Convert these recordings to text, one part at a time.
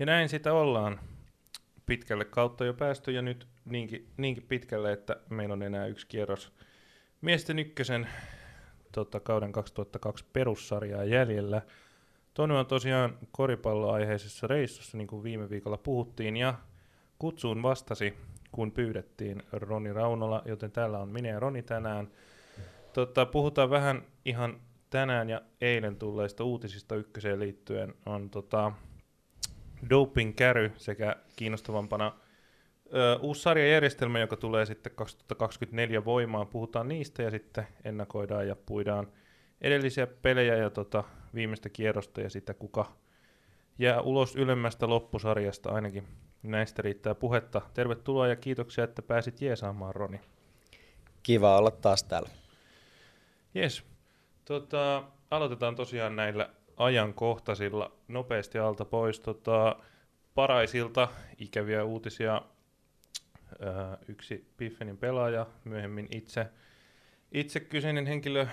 Ja näin sitä ollaan pitkälle kautta jo päästy ja nyt niinkin pitkälle, että meillä on enää yksi kierros miesten ykkösen kauden 2002 perussarjaa jäljellä. Toni on tosiaan koripalloaiheisessa reissussa, niin kuin viime viikolla puhuttiin, ja kutsuun vastasi, kun pyydettiin, Roni Raunola, joten täällä on minä ja Roni tänään. Puhutaan vähän ihan tänään ja eilen tulleista uutisista ykköseen liittyen. On doping-käry sekä kiinnostavampana uusi sarjajärjestelmä, joka tulee sitten 2024 voimaan. Puhutaan niistä ja sitten ennakoidaan ja puidaan edellisiä pelejä ja viimeistä kierrosta ja sitä, kuka jää ulos ylemmästä loppusarjasta ainakin. Näistä riittää puhetta. Tervetuloa ja kiitoksia, että pääsit jeesaamaan, Roni. Kiva olla taas täällä. Jes. Aloitetaan tosiaan näillä ajankohtaisilla nopeasti alta pois. Paraisilta ikäviä uutisia. Yksi Piffenin pelaaja, myöhemmin itse kyseinen henkilö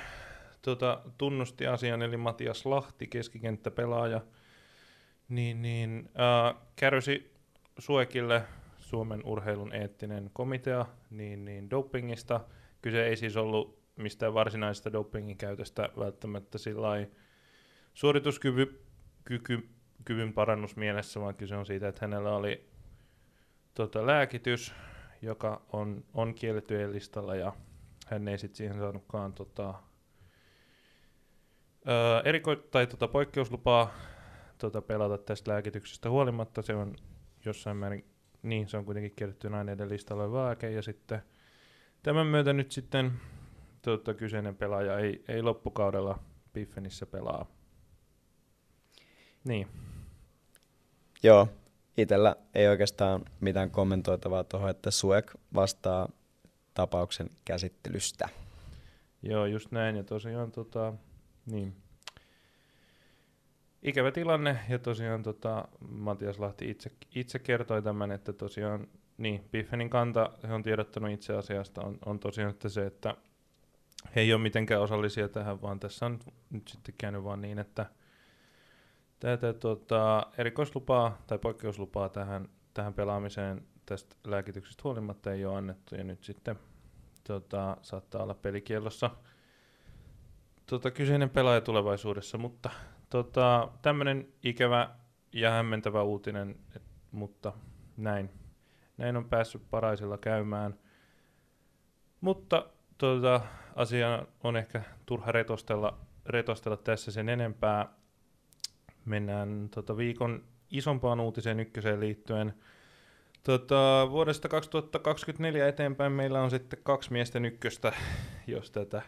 tunnusti asian, eli Matias Lahti, keskikenttäpelaaja, kärsi Suekille, Suomen urheilun eettinen komitea, dopingista. Kyse ei siis ollut mistään varsinaisesta dopingin käytöstä välttämättä suorituskyvyn parannus mielessä, vaan kyse on siitä, että hänellä oli lääkitys, joka on kiellettyjen listalla, ja hän ei sitten siihen saanutkaan poikkeuslupaa pelata tästä lääkityksestä huolimatta. Se on jossain määrin, se on kuitenkin kiellettyjen aineiden listalla lääke, ja sitten tämän myötä nyt sitten kyseinen pelaaja ei loppukaudella Piffenissä pelaa. Niin. Joo, itsellä ei oikeastaan mitään kommentoitavaa tuohon, että Suek vastaa tapauksen käsittelystä. Joo, just näin, ja tosiaan niin. Ikävä tilanne, ja tosiaan Matias Lahti itse kertoi tämän, että tosiaan Piffenin kanta, he on tiedottanut itse asiasta, on tosiaan se, että he ei ole mitenkään osallisia tähän, vaan tässä on nyt sitten käynyt vaan niin, että tätä erikoislupaa tai poikkeuslupaa tähän pelaamiseen tästä lääkityksestä huolimatta ei ole annettu, ja nyt sitten saattaa olla pelikielossa kyseinen pelaaja tulevaisuudessa, mutta tämmöinen ikävä ja hämmentävä uutinen, mutta näin on päässyt Paraisilla käymään, mutta asiaa on ehkä turha retostella tässä sen enempää. Mennään viikon isompaan uutiseen ykköseen liittyen. Vuodesta 2024 eteenpäin meillä on sitten kaksi miesten ykköstä, jos tätä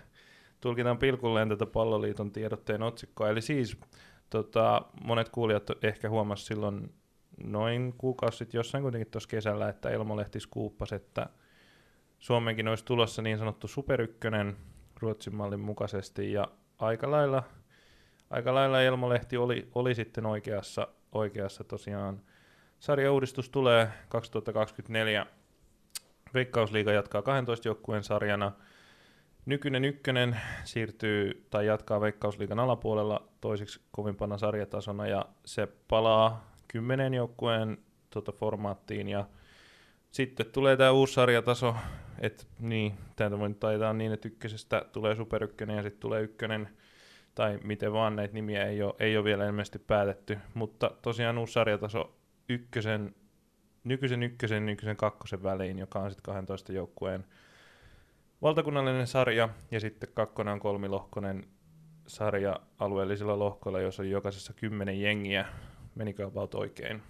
tulkitaan pilkulleen tätä Palloliiton tiedotteen otsikkoa. Eli siis monet kuulijat ehkä huomasivat silloin noin kuukausi sitten jossain kuitenkin tuossa kesällä, että Elmalehti skuuppasi, että Suomenkin olisi tulossa niin sanottu superykkönen Ruotsin mallin mukaisesti, ja aika lailla Elmalehti oli sitten oikeassa tosiaan. Sarjauudistus tulee 2024. Veikkausliiga jatkaa 12 joukkueen sarjana. Nykyinen ykkönen siirtyy tai jatkaa Veikkausliigan alapuolella toiseksi kovimpana sarjatasona, ja se palaa 10 joukkueen formaattiin, ja sitten tulee tämä uusi sarjataso, että täältä voi taitaa niin, että ykkösestä tulee superykkönen ja sitten tulee ykkönen, tai miten vaan, näitä nimiä ei ole vielä ilmeisesti päätetty, mutta tosiaan uusi sarjataso nykyisen kakkosen väliin, joka on sitten 12 joukkueen valtakunnallinen sarja, ja sitten kakkonen on kolmilohkoinen sarja alueellisilla lohkoilla, jossa on jokaisessa 10 jengiä. Menikö about oikein?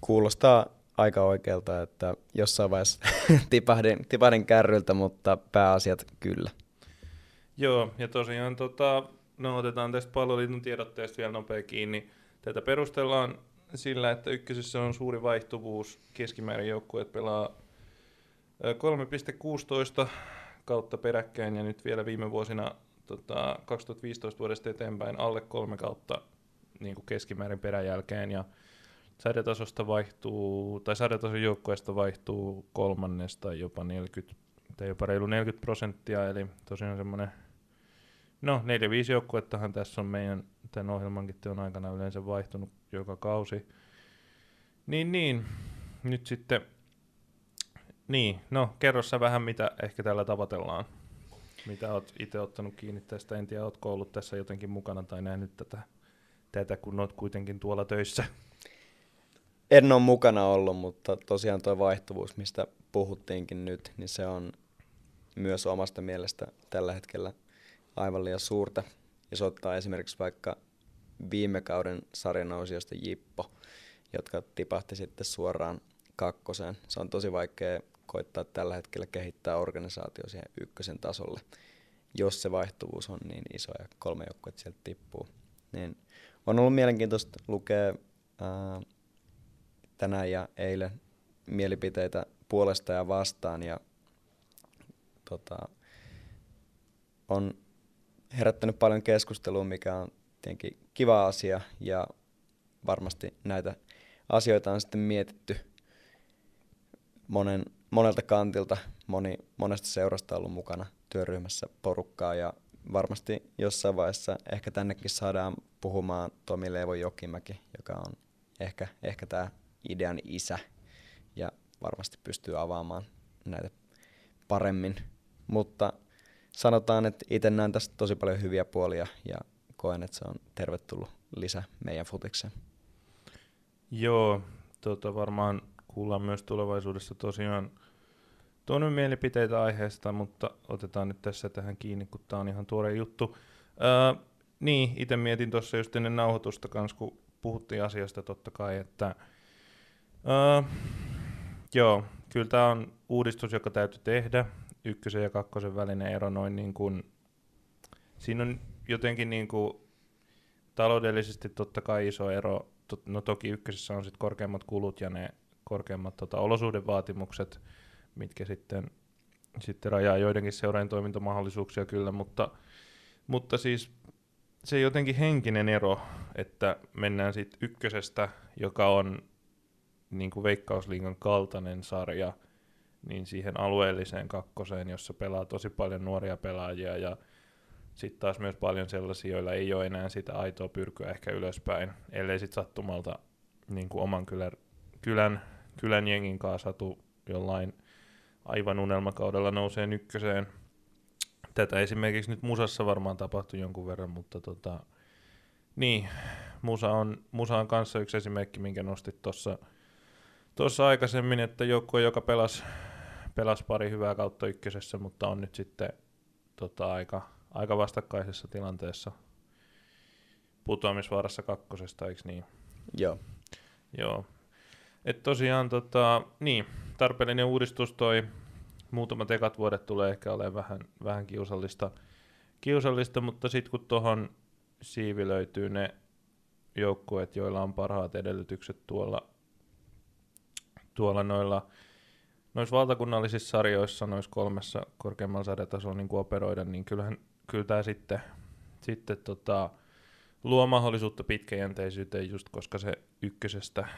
Kuulostaa aika oikealta, että jossain vaiheessa tipahdin kärryltä, mutta pääasiat kyllä. Joo, ja tosiaan otetaan tästä Palloliiton tiedotteesta vielä nopea kiinni. Tätä perustellaan sillä, että ykkösessä on suuri vaihtuvuus. Keskimäärin joukkueet pelaa 3,16 kautta peräkkäin, ja nyt vielä viime vuosina 2015 vuodesta eteenpäin alle 3 kautta niin kuin keskimäärin peräjälkeen, ja sarjatason joukkueesta vaihtuu kolmannesta jopa 40 tai jopa reilu 40%, eli tosiaan semmoinen, 4-5 joukkuettahan tässä on meidän tämän ohjelmankin on aikana yleensä vaihtunut joka kausi. Niin. Nyt sitten, kerro sä vähän, mitä ehkä täällä tavoitellaan. Mitä oot itse ottanut kiinni tästä, en tiedä, ootko ollut tässä jotenkin mukana tai nähnyt tätä, kun oot kuitenkin tuolla töissä? En ole mukana ollut, mutta tosiaan tuo vaihtuvuus, mistä puhuttiinkin nyt, niin se on myös omasta mielestä tällä hetkellä aivan liian suurta. Jos ottaa esimerkiksi vaikka viime kauden sarjanousijoista Jippo, jotka tipahti sitten suoraan kakkoseen. Se on tosi vaikea koittaa tällä hetkellä kehittää organisaatio siihen ykkösen tasolle, jos se vaihtuvuus on niin iso ja 3 joukkuetta sieltä tippuu. Niin on ollut mielenkiintoista lukea tänään ja eilen mielipiteitä puolesta ja vastaan, ja on herättänyt paljon keskustelua, mikä on tietenkin kiva asia, ja varmasti näitä asioita on sitten mietitty monelta kantilta. Monesta seurasta on ollut mukana työryhmässä porukkaa, ja varmasti jossain vaiheessa ehkä tännekin saadaan puhumaan Tomi Leivo-Jokimäki, joka on ehkä tämä idean isä, ja varmasti pystyy avaamaan näitä paremmin. Mutta sanotaan, että itse näen tästä tosi paljon hyviä puolia, ja koen, että se on tervetullut lisä meidän futikseen. Joo, varmaan kuullaan myös tulevaisuudessa tosiaan tuonut mielipiteitä aiheesta, mutta otetaan nyt tässä tähän kiinni, kun tämä on ihan tuore juttu. Itse mietin tuossa just ennen nauhoitusta kanssa, kun puhuttiin asiasta totta kai, että kyllä tämä on uudistus, joka täytyy tehdä. Ykkösen ja kakkosen välinen ero noin niin kuin, siinä on jotenkin niin kuin taloudellisesti totta kai iso ero. No toki ykkösessä on sitten korkeammat kulut ja ne korkeammat olosuhdevaatimukset, mitkä sitten rajaa joidenkin seuraajan toimintamahdollisuuksia kyllä, mutta siis se jotenkin henkinen ero, että mennään sitten ykkösestä, joka on niin kuin Veikkausliigan kaltainen sarja, niin siihen alueelliseen kakkoseen, jossa pelaa tosi paljon nuoria pelaajia ja sitten taas myös paljon sellaisia, joilla ei ole enää sitä aitoa pyrkyä ehkä ylöspäin, ellei sitten sattumalta niin kuin oman kylän jengin kanssa satu jollain aivan unelmakaudella nousee ykköseen. Tätä esimerkiksi nyt Musassa varmaan tapahtui jonkun verran, mutta Musa on kanssa yksi esimerkki, minkä nostit tuossa aikaisemmin, että joukkue, joka pelasi pari hyvää kautta ykkösessä, mutta on nyt sitten aika vastakkaisessa tilanteessa putoamisvaarassa kakkosesta, eikö niin? Joo. Et tosiaan tarpeellinen uudistus toi. Muutamat ekat vuodet tulee ehkä olemaan vähän kiusallista, mutta sitten kun tuohon siivi löytyy ne joukkueet, joilla on parhaat edellytykset tuolla noissa valtakunnallisissa sarjoissa, noissa 3 korkeammalla sarjatasolla niin operoida, niin kyllä tämä sitten luo mahdollisuutta pitkäjänteisyyteen, just koska se ykkösestä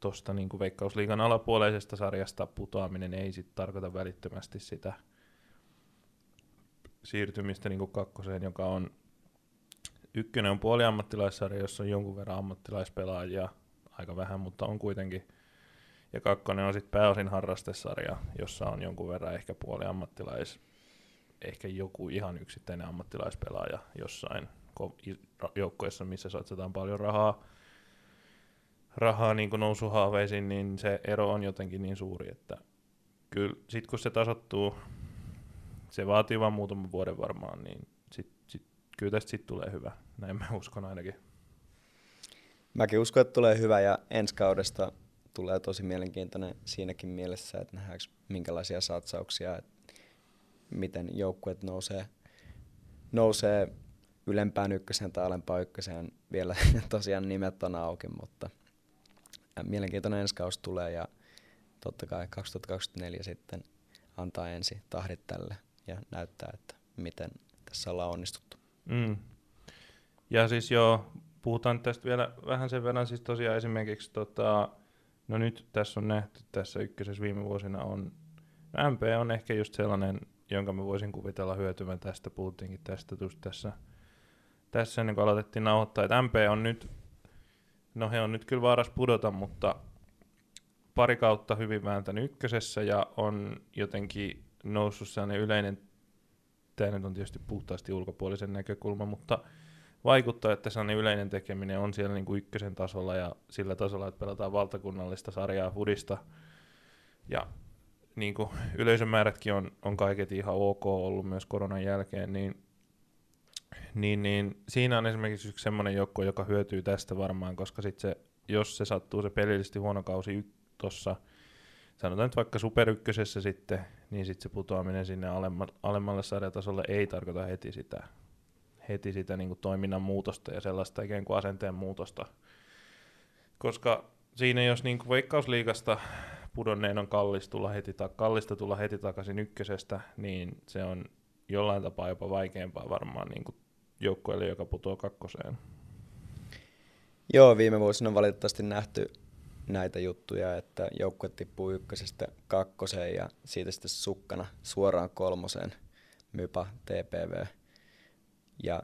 tuosta niin kuin Veikkausliigan alapuoleisesta sarjasta putoaminen ei sit tarkoita välittömästi sitä siirtymistä niin kuin kakkoseen, joka on ykkönen on puoliammattilaissarja, jossa on jonkun verran ammattilaispelaajia, aika vähän, mutta on kuitenkin, ja kakkonen on sitten pääosin harrastesarja, jossa on jonkun verran ehkä puoliammattilais, ehkä joku ihan yksittäinen ammattilaispelaaja jossain joukkueessa, missä satsataan paljon rahaa niin kuin nousuhaaveisiin, niin se ero on jotenkin niin suuri, että kyllä sitten kun se tasoittuu, se vaatii vain muutaman vuoden varmaan, niin kyllä tästä sitten tulee hyvä. Näin mä uskon ainakin. Mäkin uskon, että tulee hyvä, ja ensi kaudesta tulee tosi mielenkiintoinen siinäkin mielessä, että nähdäänkö minkälaisia satsauksia, että miten joukkueet nousee ylempään ykköseen tai alempaan ykköseen. Vielä tosiaan nimet on auki, mutta mielenkiintoinen ensi kausi tulee, ja totta kai 2024 sitten antaa ensi tahdit tälle ja näyttää, että miten tässä ollaan onnistuttu. Mm. Ja siis puhutaan tästä vielä vähän sen verran, siis tosiaan esimerkiksi no nyt tässä on nähty, tässä ykkösessä viime vuosina on, MP on ehkä just sellainen, jonka mä voisin kuvitella hyötyvän tästä, puhuttiinkin tästä just tässä tässä niin kun aloitettiin nauhoittaa, että MP on nyt, no he on nyt kyllä vaaras pudota, mutta pari kautta hyvin vääntänyt ykkösessä ja on jotenkin noussut sellainen yleinen, tämä nyt on tietysti puhtaasti ulkopuolisen näkökulma, mutta vaikuttaa, että sellainen yleinen tekeminen on siellä niin kuin ykkösen tasolla ja sillä tasolla, että pelataan valtakunnallista sarjaa fudista. Ja niin kuin yleisömäärätkin on kaiketi ihan ok ollut myös koronan jälkeen, niin siinä on esimerkiksi yksi semmoinen joukko, joka hyötyy tästä varmaan, koska sit se, jos se sattuu se pelillisesti huono kausi tuossa, sanotaan nyt vaikka superykkösessä sitten, niin sitten se putoaminen sinne alemmalle sarjatasolle ei tarkoita heti sitä niin kuin toiminnan muutosta ja sellaista ikään kuin asenteen muutosta. Koska siinä jos niin kuin Veikkausliigasta pudonneen on kallista tulla heti takaisin ykkösestä, niin se on jollain tapaa jopa vaikeampaa varmaan niin kuin joukkueelle, joka putoaa kakkoseen. Joo, viime vuosina on valitettavasti nähty näitä juttuja, että joukkue tippuu ykkösestä kakkoseen ja siitä sitten sukkana suoraan kolmoseen, MyPa, TPV. Ja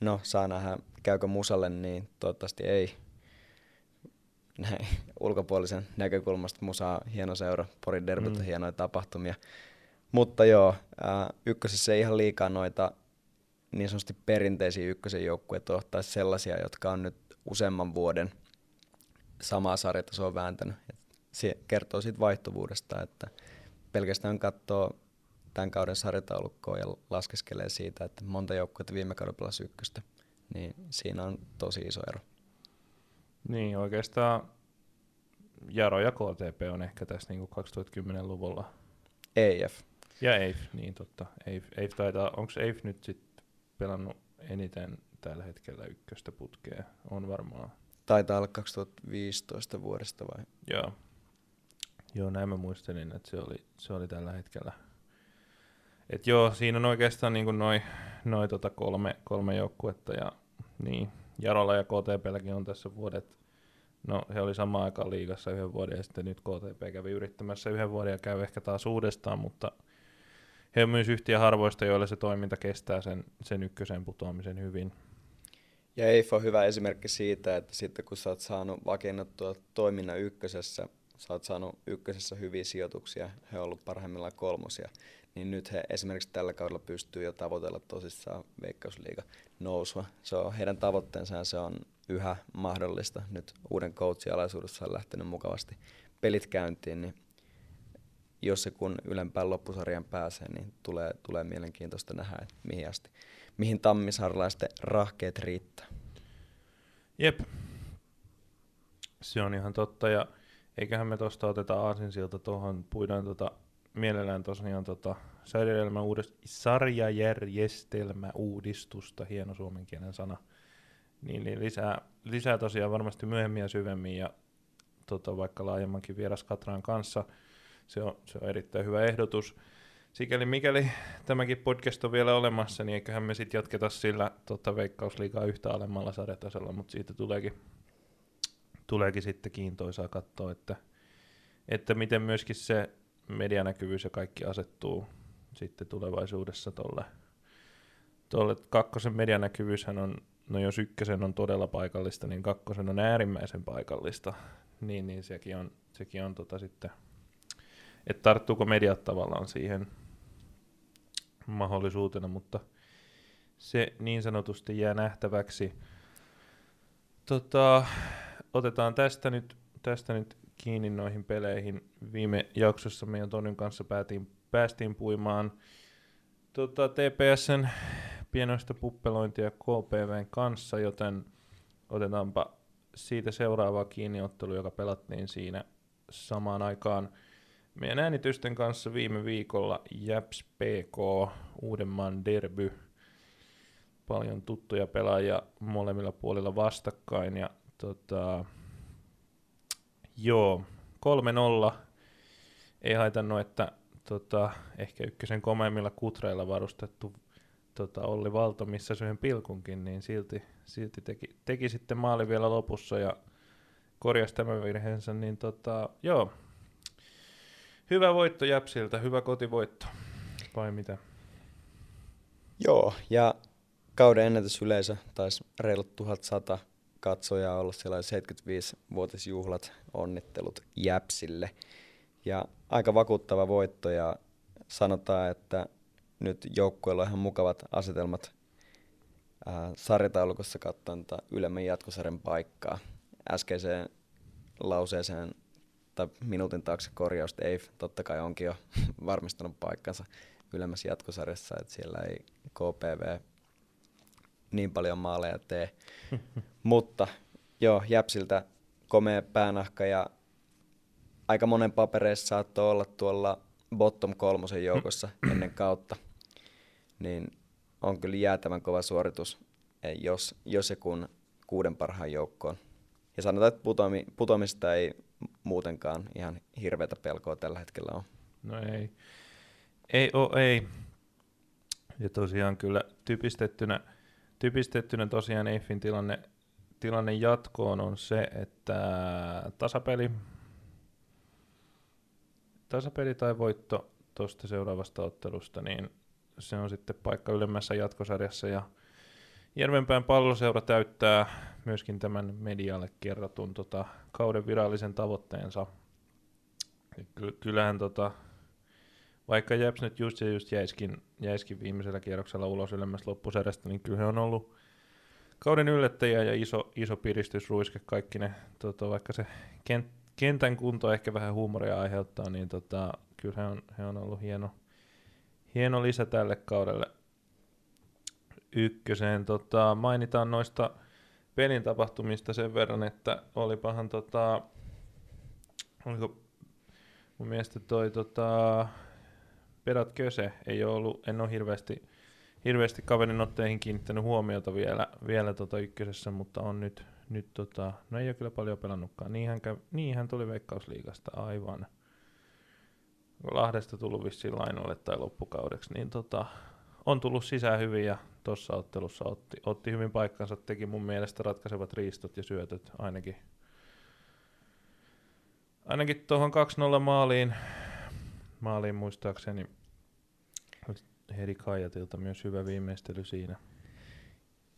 no, saa nähdä, käykö Musalle, niin toivottavasti ei. Näin, ulkopuolisen näkökulmasta Musa on hieno seura, Porin derbit on hienoja tapahtumia. Mutta joo, ykkösessä ei ihan liikaa noita niin sanotusti perinteisiä ykkösen joukkueita ole, tai sellaisia, jotka on nyt useamman vuoden samaa sarjatasoa vääntänyt. Et se kertoo siitä vaihtuvuudesta, että pelkästään katsoo tämän kauden sarjataulukkoa ja laskeskelee siitä, että monta joukkuetta viime kaudella pelasi ykköstä, niin siinä on tosi iso ero. Niin, oikeastaan Jaro ja KTP on ehkä tässä niin kuin 2010-luvulla. EIF. Ja EIF, niin totta. EIF taitaa, onko EIF nyt sitten pelannut eniten tällä hetkellä ykköstä putkea? On varmaan. Taitaa olla 2015 vuodesta vai? Joo. Joo, näin mä muistelin, että se oli tällä hetkellä. Et joo, siinä on oikeastaan niinku noi kolme joukkuetta ja niin. Jarolla ja KTP:lläkin on tässä vuodet. No, he oli samaan aikaan liigassa yhden vuoden ja sitten nyt KTP kävi yrittämässä yhden vuoden ja käy ehkä taas uudestaan, mutta he on myös yhtiä harvoista, joilla se toiminta kestää sen ykkösen putoamisen hyvin. Ja EIF on hyvä esimerkki siitä, että sitten kun sä oot saanut vakiinnuttua toiminnan ykkösessä, sä oot saanut ykkösessä hyviä sijoituksia, he on ollut parhaimmillaan kolmosia, niin nyt he esimerkiksi tällä kaudella pystyy jo tavoitella tosissaan Veikkausliiga nousua. Se on heidän tavoitteensa, se on yhä mahdollista. Nyt uuden coachin alaisuudessa on lähtenyt mukavasti pelit käyntiin, niin jos se kun ylempään loppusarjan pääsee, niin tulee mielenkiintoista nähdä, että mihin tammisharlaisten rahkeet riittää. Jep, se on ihan totta ja eiköhän me tuosta oteta aasinsilta tuohon, puidaan mielellään tosiaan sarjajärjestelmäuudistusta, hieno suomen kielen sana, niin lisää tosiaan varmasti myöhemmin ja syvemmin ja vaikka laajemmankin vieras Katran kanssa, se on erittäin hyvä ehdotus. Sikäli mikäli tämäkin podcast on vielä olemassa, niin eiköhän me sitten jatketa sillä Veikkausliigaa yhtä alemmalla sarjatasolla, mutta siitä tuleekin sitten kiintoisaa katsoa, että miten myöskin se medianäkyvyys ja kaikki asettuu sitten tulevaisuudessa tolle. Kakkosen medianäkyvyyshän on, no jos ykkösen on todella paikallista, niin kakkosen on äärimmäisen paikallista, niin sekin on sitten, että tarttuuko mediat tavallaan siihen mahdollisuutena, mutta se niin sanotusti jää nähtäväksi. Otetaan tästä nyt kiinni noihin peleihin. Viime jaksossa me ja Tonin kanssa päästiin puimaan TPS:n pienoista puppelointia KPV:n kanssa, joten otetaanpa siitä seuraavaa kiinniottelu, joka pelattiin siinä samaan aikaan meidän äänitysten kanssa viime viikolla. JäPS PK, Uudenmaan derby. Paljon tuttuja pelaajia molemmilla puolilla vastakkain. Ja, joo, 3-0. Ei haitannut, että ehkä ykkösen komeimmilla kutreilla varustettu Olli Valto, missä syön pilkunkin, niin silti teki sitten maali vielä lopussa ja korjasi tämän virheensä. Niin joo. Hyvä voitto JäPSiltä, hyvä kotivoitto, vai mitä? Joo, ja kauden ennätysyleisö, taisi reilut 1100 katsojaa olla, siellä oli 75-vuotisjuhlat, onnittelut JäPSille. Ja aika vakuuttava voitto, ja sanotaan, että nyt joukkueella on ihan mukavat asetelmat sarjataulukossa katsoen ylemmän jatkosarjan paikkaa. Äskeiseen lauseeseen tai minuutin taakse korjausta ei totta kai onkin jo varmistanut paikkansa ylemmässä jatkosarjassa, että siellä ei KPV niin paljon maaleja tee. Mutta joo, JäPSiltä komea päänahka, ja aika monen papereissa saattoi olla tuolla bottom kolmosen joukossa ennen kautta, niin on kyllä jäätävän kova suoritus, jos ja kun kuuden parhaan joukkoon. Ja sanotaan, että putoamista ei muutenkaan ihan hirveätä pelkoa tällä hetkellä ole. No ei. Ei. Ja tosiaan kyllä typistettynä tosiaan EIFin tilanne jatkoon on se, että tasapeli tai voitto tuosta seuraavasta ottelusta, niin se on sitten paikka ylemmässä jatkosarjassa, ja Järvenpään Palloseura täyttää myöskin tämän medialle kerrotun kauden virallisen tavoitteensa. Kyllähän vaikka JäPS nyt just jäiskin viimeisellä kierroksella ulos ylemmästä loppusarjasta, niin kyllä on ollut kauden yllättäjä ja iso piristysruiske kaikki ne, vaikka se kentän kunto ehkä vähän huumoria aiheuttaa, niin kyllä he on ollut hieno lisä tälle kaudelle ykköseen. Mainitaan noista pelin tapahtumista sen verran, että olipahan oliko mun mielestä toi Perat Köse ei ole ollut, en ole hirveästi kaverin otteihin kiinnittänyt huomiota vielä ykkösessä, mutta on nyt no ei ole kyllä paljon pelannutkaan. Niinhän tuli Veikkausliigasta aivan. Lahdesta tullut vissiin lainalle tai loppukaudeksi, niin on tullut sisään hyvin, ja tuossa ottelussa otti hyvin paikkansa, teki mun mielestä ratkaisevat riistot ja syötöt ainakin tuohon 2-0 maaliin muistaakseni. Heri Kaijatilta myös hyvä viimeistely siinä.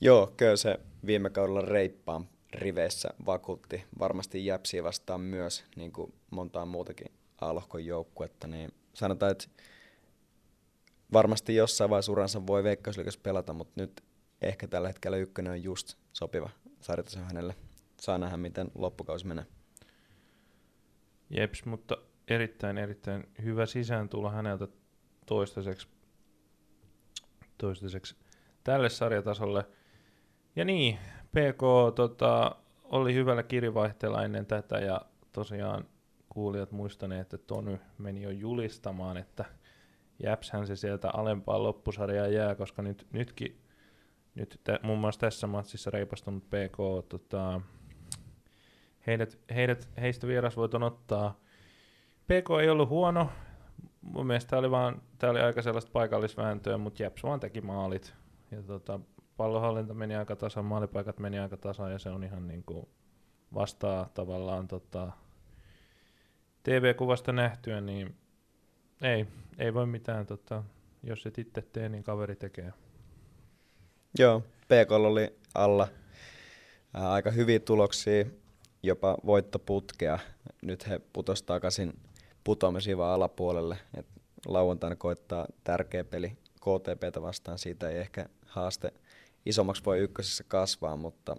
Joo, kyllä se viime kaudella reippaan riveissä vakuutti varmasti JäPSiä vastaan myös, niin kuin montaa muutakin A-lohkon joukkuetta, niin sanotaan, että varmasti jossain vaiheessa uransa voi Veikkausliigassa pelata, mutta nyt ehkä tällä hetkellä ykkönen on just sopiva sarjataso hänelle. Saa nähdä, miten loppukausi menee. JäPS, mutta erittäin hyvä sisääntulo häneltä toistaiseksi tälle sarjatasolle. Ja niin, PK oli hyvällä kirivaihteella ennen tätä, ja tosiaan kuulijat muistaneet, että Tony meni jo julistamaan, että JäPShän se sieltä alempaan loppusarjaan jää, koska nytkin muun muassa tässä matsissa reipastunut PK heistä vierasvoiton ottaa. PK ei ollut huono, mun mielestä tää oli aika sellaista paikallisvääntöä, mutta JäPS vaan teki maalit, ja pallohallinta meni aika tasan, maalipaikat meni aika tasan, ja se on ihan niinku vastaa tavallaan TV-kuvasta nähtyä, niin ei voi mitään. Jos et itse tee, niin kaveri tekee. Joo, PK oli alla aika hyviä tuloksia, jopa voittoputkea. Nyt he putosivat takaisin putoamisiin vaan alapuolelle. Et lauantaina koittaa tärkeä peli KTP:tä vastaan. Siitä ei ehkä haaste isommaksi voi ykkösessä kasvaa, mutta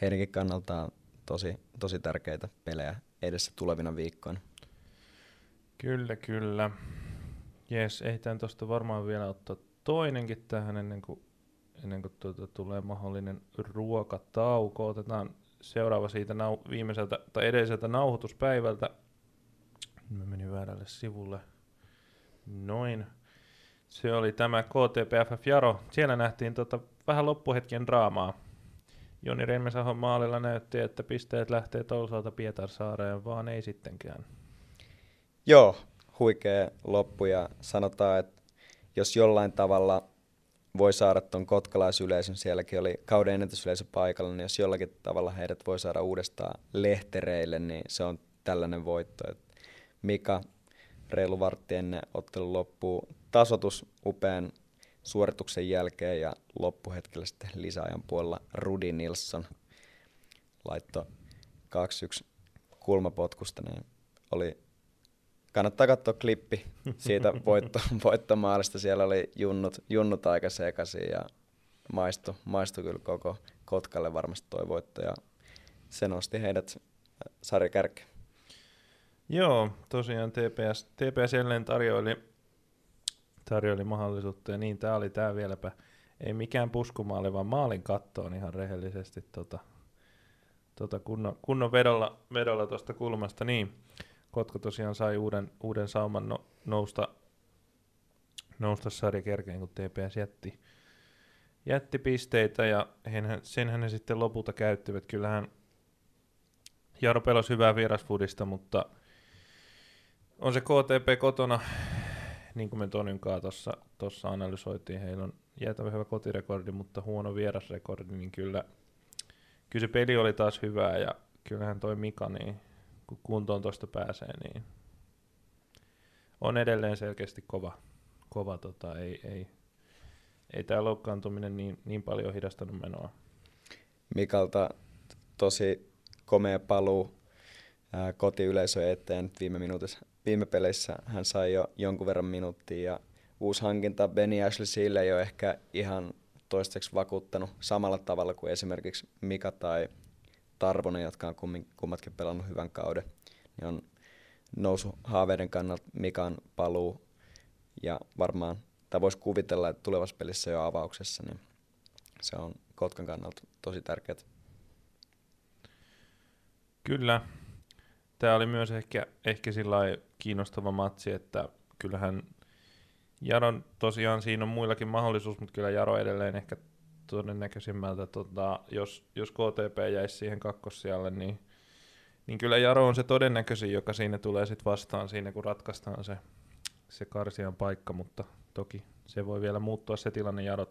heidänkin kannaltaan tosi tärkeitä pelejä edessä tulevina viikkoina. Kyllä. Jes, ehditään tuosta varmaan vielä ottaa toinenkin tähän ennen kuin tulee mahdollinen ruokatauko. Otetaan seuraava siitä viimeiseltä tai edelliseltä nauhoituspäivältä. Mä menin väärälle sivulle. Noin. Se oli tämä KTP-FF Jaro. Siellä nähtiin vähän loppuhetken draamaa. Joni Reimisahon maalilla näytti, että pisteet lähtee Tousaalta Pietarsaareen, vaan ei sittenkään. Joo, huikea loppu, ja sanotaan, että jos jollain tavalla voi saada tuon kotkalaisyleisön, sielläkin oli kauden ennätysyleisö paikalla, niin jos jollakin tavalla heidät voi saada uudestaan lehtereille, niin se on tällainen voitto. Et Mika reilu vartti ennen ottelun loppuun tasoitus upean suorituksen jälkeen ja loppuhetkellä sitten lisäajan puolella Rudi Nilsson laittoi 2-1 kulmapotkusta. Niin oli, kannattaa katsoa klippi siitä voittomaalista. Siellä oli junnut aika sekaisin ja maistui kyllä koko Kotkalle varmasti toi voitto ja se nosti heidät sarjakärkeen. Joo, tosiaan TPS jälleen tarjoili mahdollisuutta ja niin tää oli tää vieläpä ei mikään puskumaali, vaan maalin kattoon ihan rehellisesti kunnon vedolla tuosta kulmasta. Niin, Kotka tosiaan sai uuden sauman nousta sarjakärkeen, kun TPS jätti pisteitä ja senhän ne sitten lopulta käyttivät. Kyllähän Jaro pelasi hyvää vierasfudista, mutta on se KTP kotona, niin kuin me Toninkaan tuossa analysoitiin, heillä on jäätävä hyvä kotirekordi, mutta huono vierasrekordi, niin kyllä se peli oli taas hyvää ja kyllähän toi Mika, niin kun kuntoon tuosta pääsee, niin on edelleen selkeästi kova ei tämä loukkaantuminen niin paljon hidastanut menoa. Mikalta tosi komea paluu kotiyleisöön eteen viime peleissä. Hän sai jo jonkun verran minuuttia ja uusi hankinta Beni Ashley sille ei ole ehkä ihan toistaiseksi vakuuttanut samalla tavalla kuin esimerkiksi Mika tai Tarvonen, jotka on kummatkin pelannut hyvän kauden. Niin on noussut haaveiden kannalta Mikan paluu ja varmaan tai voisi kuvitella, että tulevassa pelissä jo avauksessa, niin se on Kotkan kannalta tosi tärkeää. Kyllä. Tämä oli myös ehkä sillai kiinnostava matsi, että kyllähän Jaron tosiaan siinä on muillakin mahdollisuus, mutta kyllä Jaro edelleen ehkä todennäköisimmältä, jos KTP jäisi siihen kakkossijalle, niin kyllä Jaro on se todennäköisin, joka siinä tulee sit vastaan siinä, kun ratkaistaan se karsian paikka, mutta toki se voi vielä muuttua se tilanne. Jaro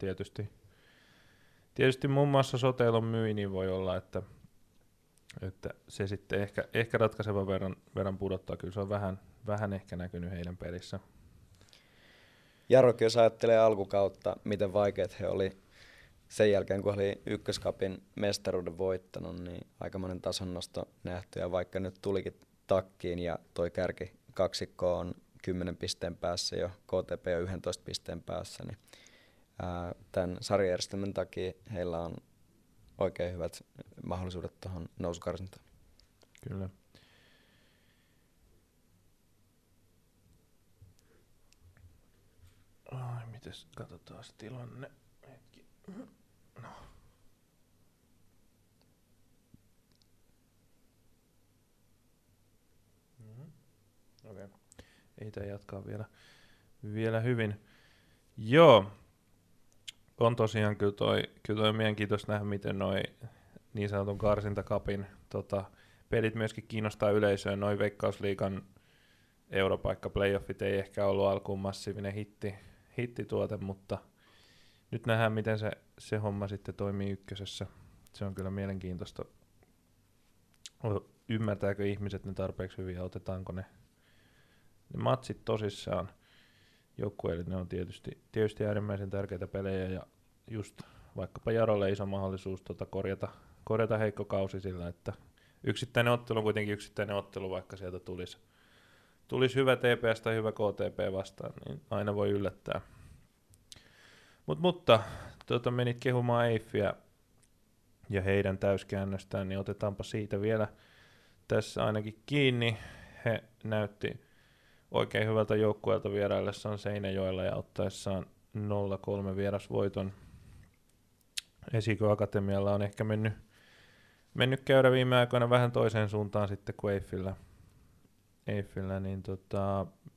tietysti muun muassa Sotelon myi, niin voi olla, että se sitten ehkä ratkaisevan verran pudottaa. Kyllä se on vähän ehkä näkynyt heidän pelissä. Jarokin, jos ajattelee alkukautta, miten vaikeat he oli sen jälkeen, kun oli ykköskapin mestaruuden voittanut, niin aikamoinen tasonnosto nähty. Ja vaikka nyt tulikin takkiin ja toi kärki kaksikko on 10 pisteen päässä jo, KTP on 11 pisteen päässä, niin tämän sarjajärjestelmän takia heillä on oikein hyvät mahdollisuudet tuohon nousukarsintaan. Kyllä. Ai, mites katsotaan se tilanne. Hetki. No. Okei. Okay. Ei tämä jatkaa vielä hyvin. Joo, on tosiaan kyllä toi mielenkiintoista nähdä, miten noi niin sanotun karsintakapin pelit myöskin kiinnostaa yleisöä. Noi Veikkausliigan europaikka-playoffit ei ehkä ollut alkuun massiivinen hittituote, mutta nyt nähdään, miten se homma sitten toimii ykkösessä. Se on kyllä mielenkiintoista. Ymmärtääkö ihmiset ne tarpeeksi hyvin ja otetaanko ne matsit tosissaan. Joukkueille ne on tietysti äärimmäisen tärkeitä pelejä ja just vaikkapa Jarolle iso mahdollisuus korjata heikko kausi sillä, että yksittäinen ottelu on kuitenkin yksittäinen ottelu, vaikka sieltä tulisi hyvä TPS tai hyvä KTP vastaan, niin aina voi yllättää. Mutta menit kehumaan EIFiä ja heidän täyskäännöstään, niin otetaanpa siitä vielä tässä ainakin kiinni. He näytti oikein hyvältä joukkueelta vieraillessaan Seinäjoella ja ottaessaan 0-3 vierasvoiton. SJK Akatemialla on ehkä mennyt käydä viime aikoina vähän toiseen suuntaan sitten kuin Eiffillä, niin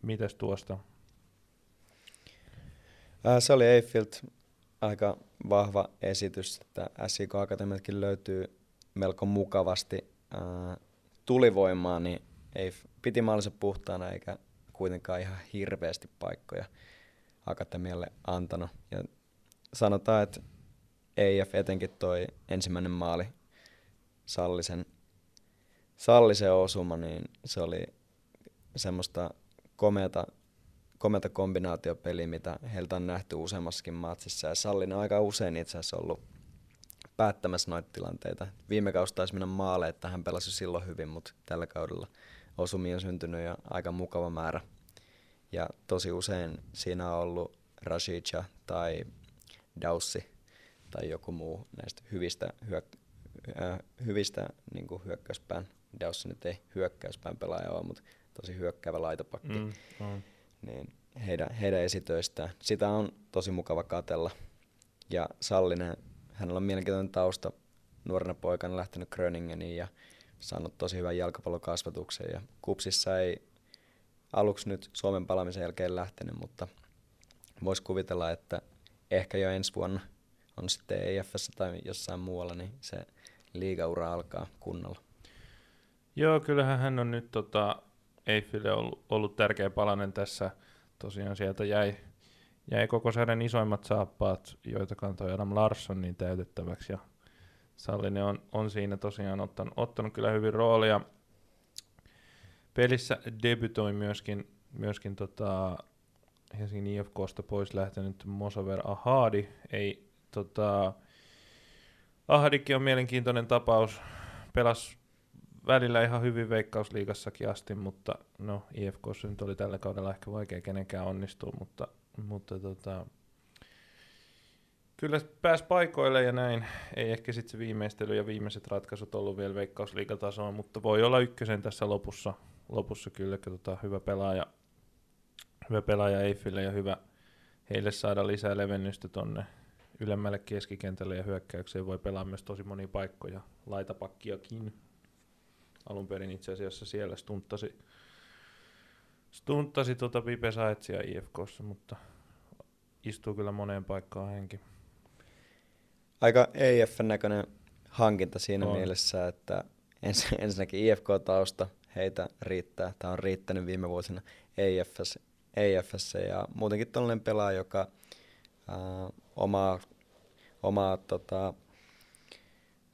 mitäs tuosta? Se oli Eiffiltä aika vahva esitys, että SJK Akatemiatkin löytyy melko mukavasti tulivoimaa, niin Eiff piti maalinsa puhtaana eikä kuitenkaan ihan hirveästi paikkoja Akatemialle antanut. Ja sanotaan, että EIF etenkin toi ensimmäinen maali, Sallisen osuma, niin se oli semmoista komeata komenta kombinaatiopeli, mitä heiltä on nähty useammassakin matsissa. Ja Sallinen on aika usein itse asiassa ollut päättämässä noita tilanteita. Viime kausi taisi mennä maaleen, että hän pelasi silloin hyvin, mutta tällä kaudella osumia on syntynyt ja aika mukava määrä. Ja tosi usein siinä on ollut Rashica tai Daussi tai joku muu näistä hyvistä niin kuin hyökkäyspään. Daussi nyt ei hyökkäyspään pelaaja ole, mutta tosi hyökkäävä laitapakki. Niin heidän esitöistään. Sitä on tosi mukava katsella. Ja Sallinen, hänellä on mielenkiintoinen tausta. Nuorena poikana lähtenyt Gröningeniin ja saanut tosi hyvän jalkapallokasvatuksen. Ja Kupsissa ei aluksi nyt Suomen palaamisen jälkeen lähtenyt, mutta voisi kuvitella, että ehkä jo ensi vuonna on sitten EIF:ssä tai jossain muualla, niin se liigaura alkaa kunnolla. Joo, kyllähän hän on nyt Eiffille ollut tärkeä palanen tässä. Tosiaan sieltä jäi koko sarjan isoimmat saappaat, joita kantoi Adam Larsson, niin täytettäväksi. Ja Sallinen on siinä tosiaan ottanut kyllä hyvin roolia. Pelissä debytoi myöskin Helsingin IFK:sta pois lähtenyt Mosover Ahadi. Ahadikin on mielenkiintoinen tapaus. Pelasi välillä ihan hyvin Veikkausliigassakin asti, mutta no, IFK:ssa nyt oli tällä kaudella ehkä vaikea kenenkään onnistua, mutta kyllä pääsi paikoille ja näin. Ei ehkä sitten se viimeistely ja viimeiset ratkaisut ollut vielä Veikkausliigatasoa, mutta voi olla ykkösen tässä lopussa kyllä, hyvä pelaaja Eiffille ja hyvä heille saada lisää levennystä tonne ylemmälle keskikentälle ja hyökkäykseen. Voi pelaa myös tosi monia paikkoja, laitapakkiakin. Alun perin itse asiassa siellä stunttasi Pipe Saetsia IFK:ssa, mutta istuu kyllä moneen paikkaan henki. Aika EIF-näköinen hankinta siinä mielessä, että ensinnäkin IFK-tausta heitä riittää. Tämä on riittänyt viime vuosina EIF:ssä ja muutenkin tällainen pelaaja, joka omaa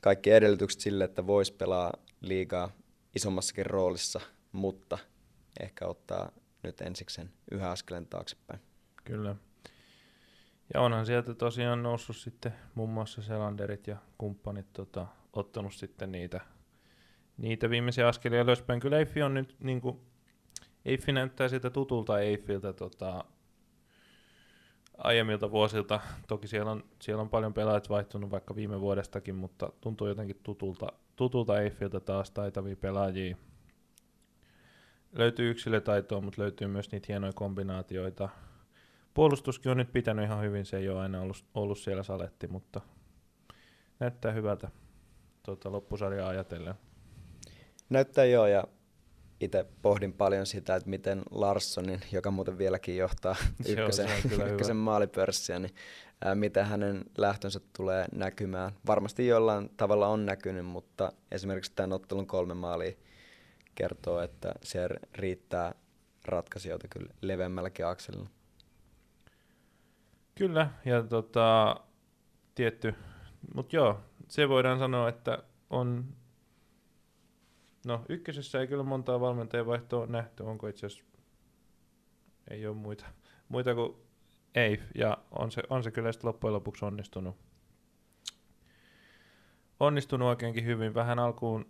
kaikki edellytykset sille, että voisi pelaa liigaa isommassakin roolissa, mutta ehkä ottaa nyt ensiksi sen yhä askeleen taaksepäin. Kyllä. Ja onhan sieltä tosiaan noussut sitten muun muassa Selanderit ja kumppanit ottanut sitten niitä viimeisiä askelia ylöspäin. Kyllä Eiffi on nyt niinku, Eiffi näyttää sieltä tutulta Eiffiltä aiemmilta vuosilta. Toki siellä on paljon pelaajat vaihtunut vaikka viime vuodestakin, mutta tuntuu jotenkin tutulta Eiffiltä taas taitavia pelaajia. Löytyy yksilötaitoa, mutta löytyy myös niitä hienoja kombinaatioita. Puolustuskin on nyt pitänyt ihan hyvin, se ei ole aina ollut siellä saletti, mutta näyttää hyvältä loppusarjaa ajatellen. Näyttää joo, ja itse pohdin paljon sitä, että miten Larssonin, joka muuten vieläkin johtaa ykkösen maalipörssiä, niin miten hänen lähtönsä tulee näkymään. Varmasti jollain tavalla on näkynyt, mutta esimerkiksi tämän ottelun 3 maalia kertoo, että siellä riittää ratkaisijoita kyllä leveämmälläkin akselilla. Kyllä, ja tietty, mutta joo, se voidaan sanoa, että on, no ykkösessä ei kyllä montaa valmentajan vaihtoa nähty, onko itse asiassa, ei ole muita kuin ei, ja on se kyllä sitten loppujen lopuksi onnistunut oikeinkin hyvin. Vähän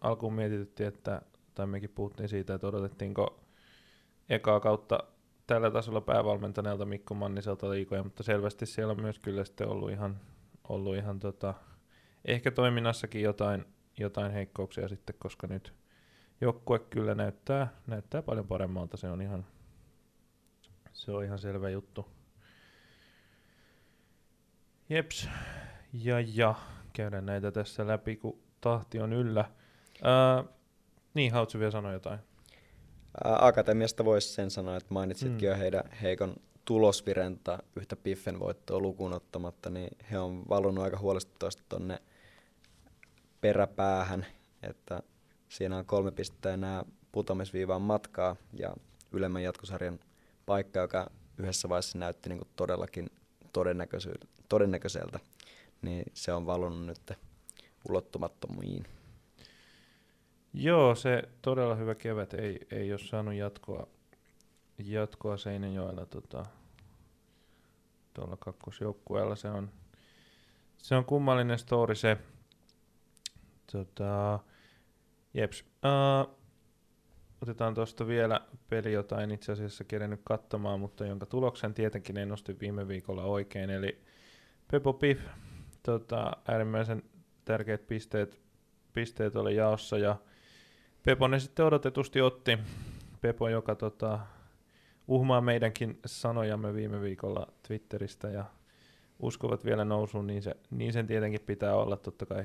alkuun mietityttiin, tai mekin puhuttiin siitä, että odotettiinko ekaa kautta tällä tasolla päävalmentaneelta Mikko Manniselta liikoja, mutta selvästi siellä on myös kyllä sitten ollut ihan ehkä toiminnassakin jotain heikkouksia sitten, koska nyt joukkue kyllä näyttää paljon paremmalta, se on ihan selvä juttu. JäPS, ja käydään näitä tässä läpi, kun tahti on yllä. Niin, haluatko vielä sanoa jotain? Akatemiasta voisi sen sanoa, että mainitsitkin jo heidän heikon tulosvirenta yhtä Piffen voittoa lukuun ottamatta, niin he on valunut aika huolestuttavasti tuonne peräpäähän, että siinä on 3 pistettä enää putoamisviivaan matkaa ja ylemmän jatkosarjan paikka, joka yhdessä vaiheessa näytti niin kuin todellakin todennäköiseltä, niin se on valunut nyt ulottumattomiin. Joo, se todella hyvä kevät ei ole saanut jatkoa jatkoa Seinäjoella tuolla kakkosjoukkueella. Se on kummallinen story se. JäPS. Otetaan tuosta vielä peli, jota en itse asiassa kerennyt katsomaan, mutta jonka tuloksen tietenkin ennustin viime viikolla oikein. Eli Pepo Piff, äärimmäisen tärkeät pisteet oli jaossa, ja Pepo ne sitten odotetusti otti. Pepo, joka uhmaa meidänkin sanojamme viime viikolla Twitteristä ja uskovat vielä nousuun, niin sen tietenkin pitää olla. Totta kai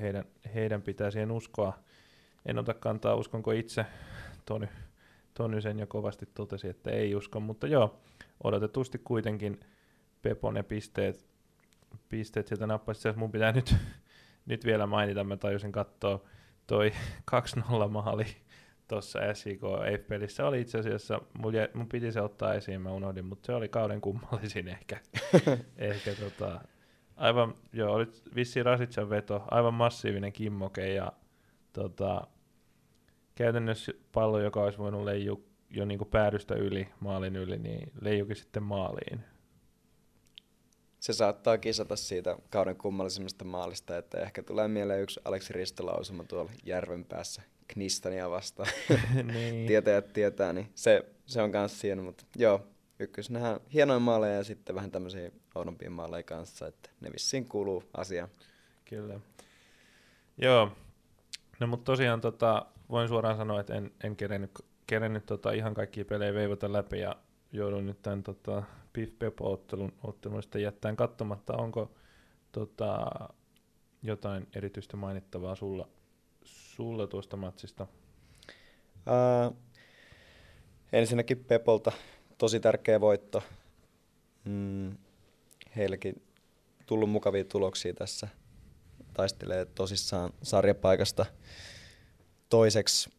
heidän pitää siihen uskoa. En ota kantaa, uskonko itse. Tony sen jo kovasti totesi, että ei usko, mutta joo, odotetusti kuitenkin Pepo ne pisteet sieltä nappasi. Mun pitää nyt vielä mainita, mä tajusin katsoa toi 2-0 maali tuossa SJK-pelissä oli itse asiassa, mun piti se ottaa esiin, mä unohdin, mutta se oli kauden kummallisin ehkä aivan, joo, oli vissiin Rasitsan veto, aivan massiivinen kimmoke ja käytännössä pallo, joka olisi voinut leiju jo niin kuin päädystä yli, maalin yli, niin leijukin sitten maaliin. Se saattaa kisata siitä kauden kummallisimmasta maalista, että ehkä tulee mieleen yksi Aleksi Ristolausuma tuolla järven päässä Gnistania vastaan. Niin. Tietäjät tietää, niin se on kans siinä, mutta joo, ykkösenähän hienoja maaleja ja sitten vähän tämmöisiä oudompia maaleja kanssa, että ne vissiin kuuluu asiaan. Kyllä. Joo. No mutta tosiaan voin suoraan sanoa, että en kerennyt ihan kaikkia pelejä veivota läpi ja joudun nyt tämän Piff-Pepo-ottelun sitten jättäen katsomatta. Onko jotain erityistä mainittavaa sulla tuosta matsista? Ensinnäkin Pepolta tosi tärkeä voitto. Heillekin tullut mukavia tuloksia tässä. Taistelee tosissaan sarjapaikasta. Toiseksi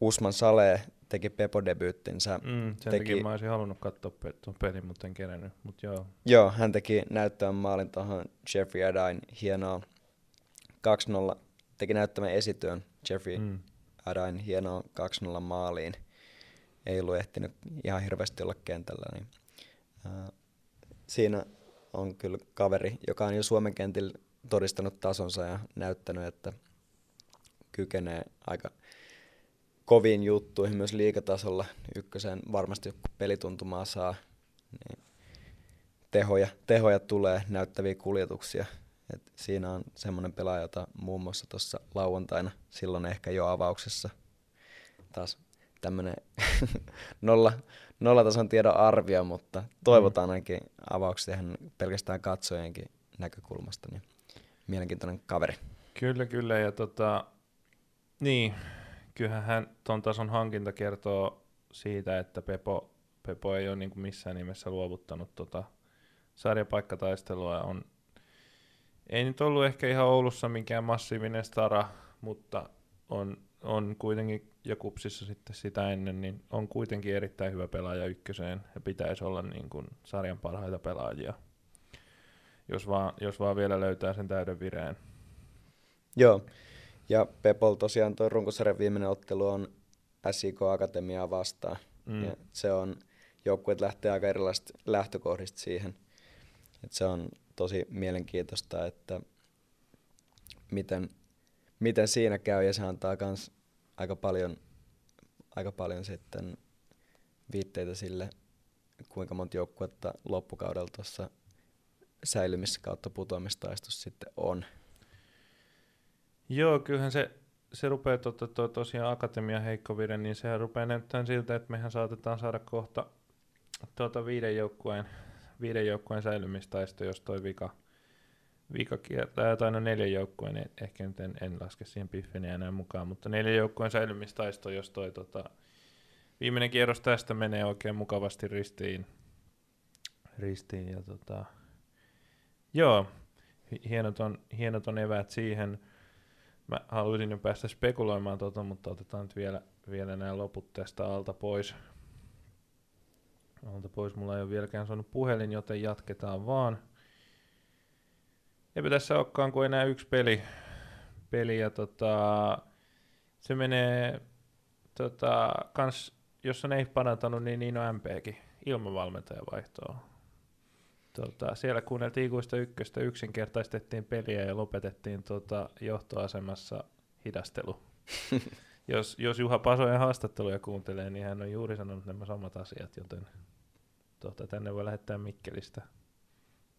Usman Saleh teki Pepo-debyyttinsä. Sen takia mä olisin halunnut katsoa tuon pelin, mutta en kerennyt. Joo, hän teki näyttävän maalin tuohon Jeffrey Adain hienoa 2-0. Teki näyttävän esityön Jeffrey Adain hienoa 2-0 maaliin. Ei ollut ehtinyt ihan hirveästi olla kentällä. Niin. Siinä on kyllä kaveri, joka on jo Suomen kentillä todistanut tasonsa ja näyttänyt, että kykenee aika koviin juttuihin myös liigatasolla. Ykkösen varmasti pelituntumaa saa, niin tehoja tulee, näyttäviä kuljetuksia. Et siinä on semmoinen pelaaja, jota muun muassa tuossa lauantaina, silloin ehkä jo avauksessa, taas tämmöinen nollatason tiedon arvio, mutta toivotaan ainakin avauksia pelkästään katsojienkin näkökulmasta. Niin mielenkiintoinen kaveri. Kyllä. Ja niin, kyllähän ton tason hankinta kertoo siitä, että Pepo ei ole niin kuin missään nimessä luovuttanut sarjapaikkataistelua. Ei nyt ollut ehkä ihan Oulussa mikään massiivinen stara, mutta on kuitenkin, ja Kupsissa sitten sitä ennen, niin on kuitenkin erittäin hyvä pelaaja ykköseen ja pitäisi olla niin kuin sarjan parhaita pelaajia, jos vaan vielä löytää sen täyden vireen. Joo. Ja Pepol tosiaan tuo runkosarjan viimeinen ottelu on SJK Akatemiaa vastaan. Ja se on, joukkueet lähtee aika erilaisista lähtökohdista siihen. Et se on tosi mielenkiintoista, että miten siinä käy, ja se antaa kans aika paljon sitten viitteitä sille, kuinka monta joukkuetta loppukaudella tuossa säilymis- kautta putoamistaistossa sitten on. Joo, kyllähän se rupeaa tosiaan Akatemian heikkovire, niin sehän rupeaa näyttämään siltä, että mehän saatetaan saada kohta viiden joukkueen säilymistaisto, jos toi vika kiertää, tai no 4 joukkueen, ehkä nyt en laske siihen Piffeniä enää mukaan, mutta 4 joukkueen säilymistaisto, jos toi viimeinen kierros tästä menee oikein mukavasti ristiin ja joo, hienot on eväät siihen. Mä haluaisin jo päästä spekuloimaan mutta otetaan nyt vielä nämä loput tästä alta pois. Mulla ei ole vieläkään saanut puhelin, joten jatketaan vaan. Eipä tässä olekaan kuin enää yksi peli ja se menee, jos on ei parantanut, niin on MP:kin. ilman valmentajavaihtoa. Siellä kuunneltiin ikuista ykköstä, yksinkertaistettiin peliä ja lopetettiin johtoasemassa hidastelu. Jos Juha Pasojen haastatteluja kuuntelee, niin hän on juuri sanonut nämä samat asiat, joten tänne voi lähettää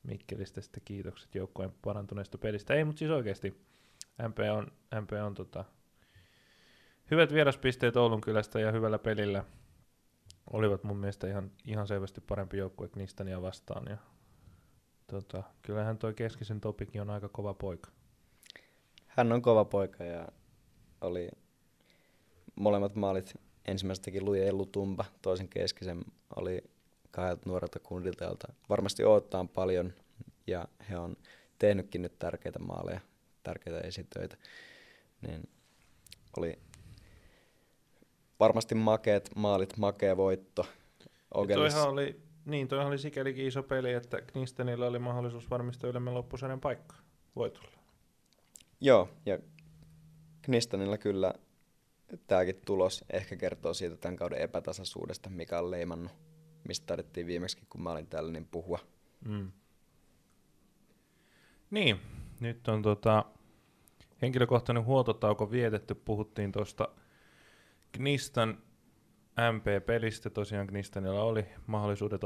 Mikkelistä sitten kiitokset joukkueen parantuneesta pelistä. Ei, mutta siis oikeasti MP on hyvät vieraspisteet Oulunkylästä ja hyvällä pelillä olivat mun mielestä ihan selvästi parempi joukkue Gnistania vastaan. Ja, kyllähän toi Keskisen Topikin on aika kova poika. Hän on kova poika ja oli molemmat maalit ensimmäistäkin lujeen lutumpa, toisen Keskisen oli kahdelta nuorelta kundilta. Varmasti odottaa paljon ja he on tehnytkin nyt tärkeitä maaleja, tärkeitä esitöitä. Niin oli varmasti makeat maalit, makea voitto. Toihan oli sikälikin iso peli, että Gnistanilla oli mahdollisuus varmistaa ylemmän loppusarjan paikka voitolla. Joo, ja Gnistanilla kyllä tämäkin tulos ehkä kertoo siitä tämän kauden epätasaisuudesta, mikä on leimannut, mistä taidettiin viimeksi, kun mä olin täällä, niin puhua. Mm. Niin, nyt on henkilökohtainen huoltotauko vietetty. Puhuttiin tuosta Gnistan MP-pelistä. Tosiaan Gnistanilla oli mahdollisuudet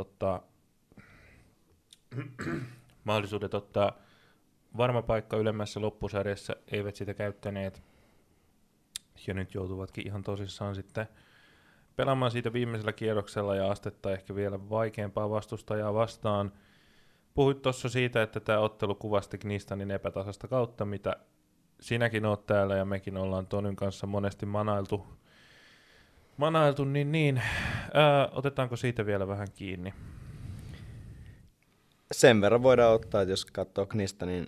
ottaa varma paikka ylemmässä loppusarjassa, eivät sitä käyttäneet. Ja nyt joutuvatkin ihan tosissaan sitten pelaamaan siitä viimeisellä kierroksella ja astetta ehkä vielä vaikeampaa vastustajaa vastaan. Puhuit tuossa siitä, että tämä ottelu kuvasti Gnistanin epätasasta kautta, mitä sinäkin oot täällä ja mekin ollaan Tonin kanssa monesti manailtu niin. Otetaanko siitä vielä vähän kiinni? Sen verran voidaan ottaa, että jos katsoo Gnistanin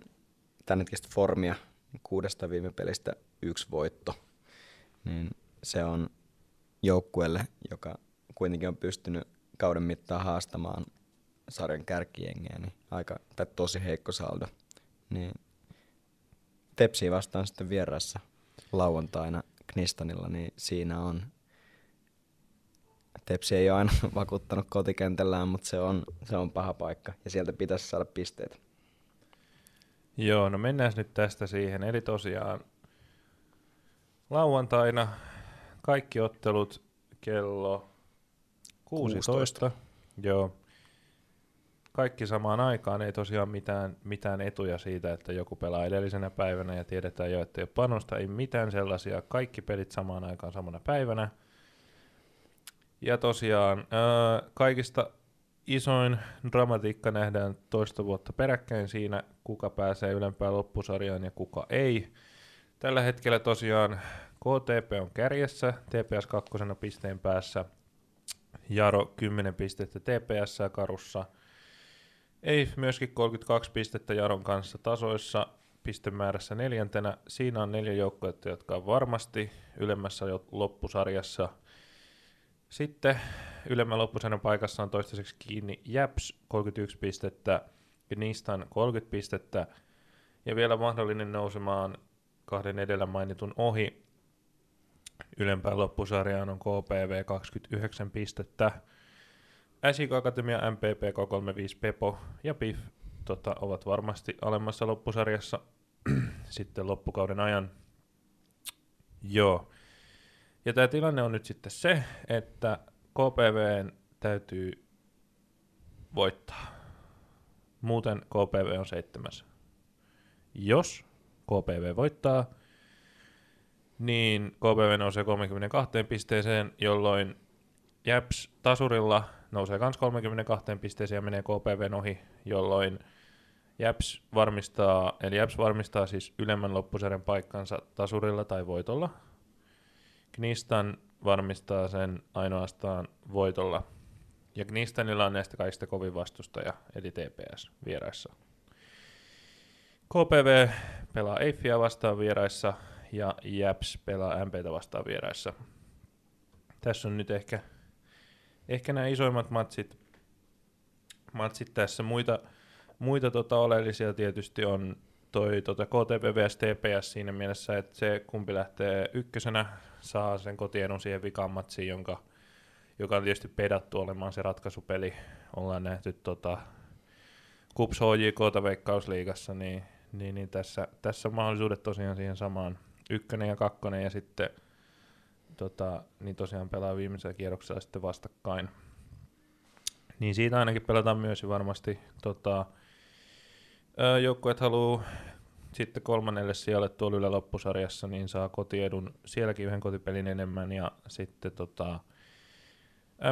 tämänhetkistä formia, 6 viime pelistä 1 voitto, niin se on joukkueelle, joka kuitenkin on pystynyt kauden mittaan haastamaan sarjan kärkijengiä, niin tosi heikko saldo. Niin Tepsiä vastaan sitten vieressä lauantaina Gnistanilla, niin siinä on. Tepsi ei ole aina vakuuttanut kotikentällään, mutta se on paha paikka ja sieltä pitäisi saada pisteet. Joo, no mennään nyt tästä siihen. Eli tosiaan lauantaina kaikki ottelut kello 16. Joo. Kaikki samaan aikaan, ei tosiaan mitään etuja siitä, että joku pelaa edellisenä päivänä ja tiedetään jo, että ei ole panosta, ei mitään sellaisia. Kaikki pelit samaan aikaan samana päivänä. Ja tosiaan kaikista isoin dramatiikka nähdään toista vuotta peräkkäin siinä, kuka pääsee ylempään loppusarjaan ja kuka ei. Tällä hetkellä tosiaan KTP on kärjessä, TPS kakkosena pisteen päässä, Jaro 10 pistettä TPS karussa, EIF myöskin 32 pistettä Jaron kanssa tasoissa, pistemäärässä 4. Siinä on 4 joukkuetta, jotka on varmasti ylemmässä loppusarjassa. Sitten ylemmän loppusarjan paikassa on toistaiseksi kiinni JäPS 31 pistettä, Gnistan 30 pistettä ja vielä mahdollinen nousemaan 2 edellä mainitun ohi ylempään loppusarjaan on KPV 29 pistettä. SJK Akatemia, MP, PK 35, Pepo ja Piff ovat varmasti alemmassa loppusarjassa sitten loppukauden ajan. Joo. Ja tämä tilanne on nyt sitten se, että KPV:n täytyy voittaa. Muuten KPV on 7. Jos KPV voittaa, niin KPV nousee 32 pisteeseen, jolloin JäPS tasurilla nousee myös 32 pisteeseen ja menee KPV:n ohi, jolloin JäPS varmistaa siis ylemmän loppusarjan paikkansa tasurilla tai voitolla. Gnistan varmistaa sen ainoastaan voitolla. Ja Gnistanilla on näistä kaikista kovin vastustaja, eli TPS vieraissa. KPV pelaa EIFiä vastaan vieraissa ja JäPS pelaa MP:tä vastaan vieraissa. Tässä on nyt ehkä nämä isoimmat matsit tässä. Muita oleellisia tietysti on toi KTP vs TPS siinä mielessä, että se kumpi lähtee ykkösenä saa sen kotiedun siihen vikaan matsiin, jonka joka on tietysti pedattu olemaan se ratkaisupeli. Ollaan nähty KuPS HJK:ta Veikkausliigassa, niin tässä on mahdollisuudet tosiaan siihen samaan. Ykkönen ja kakkonen ja sitten niin tosiaan pelaa viimeisellä kierroksella sitten vastakkain. Niin siitä ainakin pelataan myös varmasti. Joukkueet haluaa sitten kolmannelle sijalle tuolla yläloppusarjassa, niin saa kotiedun sielläkin yhden kotipelin enemmän. Ja sitten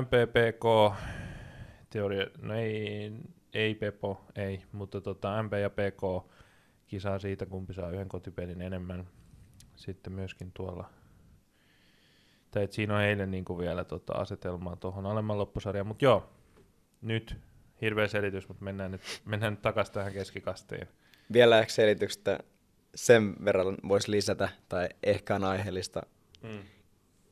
MP, PK, teoria, no ei Pepo, ei, mutta MP ja PK kisaa siitä, kumpi saa yhden kotipelin enemmän. Sitten myöskin tuolla, tai siinä on eilen niinku vielä asetelmaa tuohon alemman loppusarjaan, mutta joo, nyt hirveä selitys, mutta mennään nyt takaisin tähän keskikastiin. Vielä ehkä selityksestä sen verran voisi lisätä, tai ehkä on aiheellista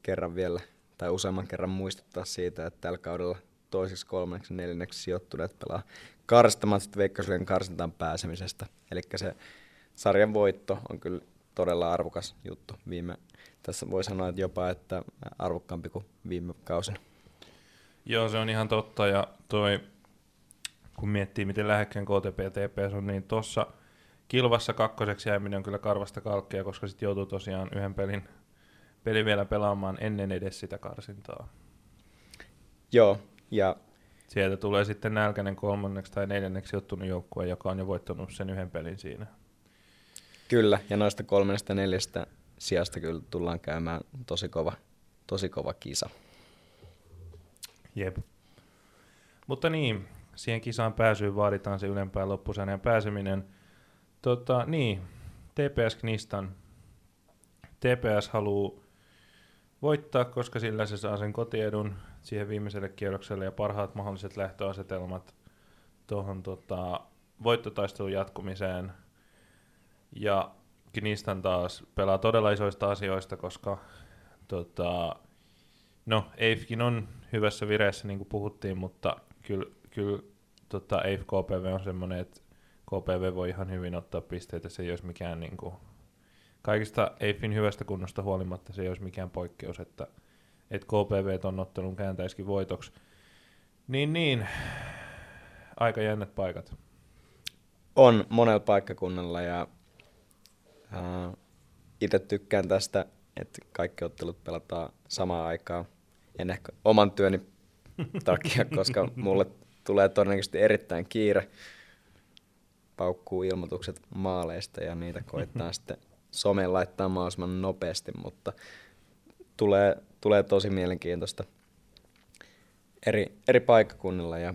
kerran vielä, tai useamman kerran muistuttaa siitä, että tällä kaudella toiseksi, kolmanneksi, neljänneksi sijoittuneet pelaa karsintamatsit Veikkausliigan karsintaan pääsemisestä, eli se sarjan voitto on kyllä todella arvokas juttu. Tässä voi sanoa, että jopa että arvokkaampi kuin viime kausina. Joo, se on ihan totta. Ja kun miettii, miten lähekkään KTP ja TPS on, niin tuossa kilvassa kakkoseksi jääminen on kyllä karvasta kalkkia, koska sitten joutuu tosiaan yhden pelin vielä pelaamaan ennen edes sitä karsintaa. Joo. Ja sieltä tulee sitten nälkäinen kolmanneksi tai neljänneksi ottunut joukkue, joka on jo voittanut sen yhden pelin siinä. Kyllä, ja noista 3-4 sijasta kyllä tullaan käymään tosi kova kisa. Jep. Mutta niin, siihen kisaan pääsyyn vaaditaan se ylempään loppusarjan pääseminen. TPS Gnistan. TPS haluaa voittaa, koska sillä se saa sen kotiedun siihen viimeiselle kierrokselle ja parhaat mahdolliset lähtöasetelmat tuohon voittotaistelun jatkumiseen. Ja Gnistan taas pelaa todella isoista asioista, koska EIFkin on hyvässä vireessä, niin kuin puhuttiin, mutta kyllä EIF KPV on semmoinen, että KPV voi ihan hyvin ottaa pisteitä, se ei olisi mikään niin kuin, kaikista EIFin hyvästä kunnosta huolimatta se ei olisi mikään poikkeus, että KPV on ottanut kääntäisikin voitoksi. Niin, aika jännät paikat. On monella paikkakunnalla ja itse tykkään tästä, että kaikki ottelut pelataan samaan aikaan. En ehkä oman työni takia, koska mulle tulee todennäköisesti erittäin kiire. Paukkuu ilmoitukset maaleista ja niitä koittaa sitten someen laittaa mahdollisimman nopeasti, mutta tulee tosi mielenkiintoista eri paikkakunnilla ja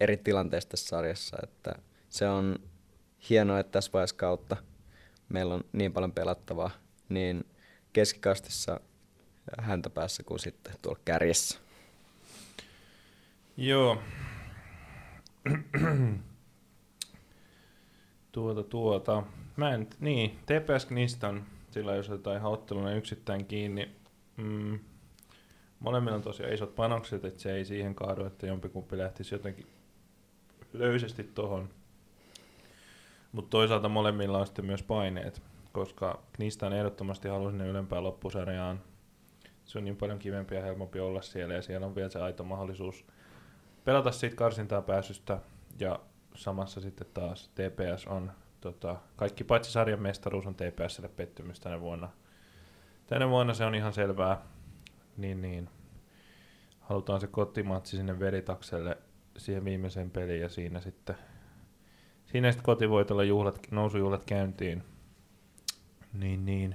eri tilanteista tässä sarjassa. Että se on hienoa, että tässä vaiheessa kautta meillä on niin paljon pelattavaa niin keskikastissa häntäpäässä kuin sitten tuolla kärjessä. Joo. TPS Gnistan, sillä jos otetaan ihan otteluna yksittäin kiinni. Molemmilla on tosiaan isot panokset, että se ei siihen kaadu, että jompikumpi lähtisi jotenkin löysästi tohon. Mutta toisaalta molemmilla on sitten myös paineet, koska Gnistan ehdottomasti haluaa sinne ylempään loppusarjaan. Se on niin paljon kivempi ja helpompi olla siellä ja siellä on vielä se aito mahdollisuus pelata siitä karsintaan pääsystä. Ja samassa sitten taas TPS on, kaikki paitsi sarjan mestaruus on TPSlle pettymys tänä vuonna. Tänä vuonna se on ihan selvää, niin halutaan se kotimatsi sinne veritakselle siihen viimeiseen peliin ja siinä sitten kotivoitolla nousujuhlat käyntiin. Niin.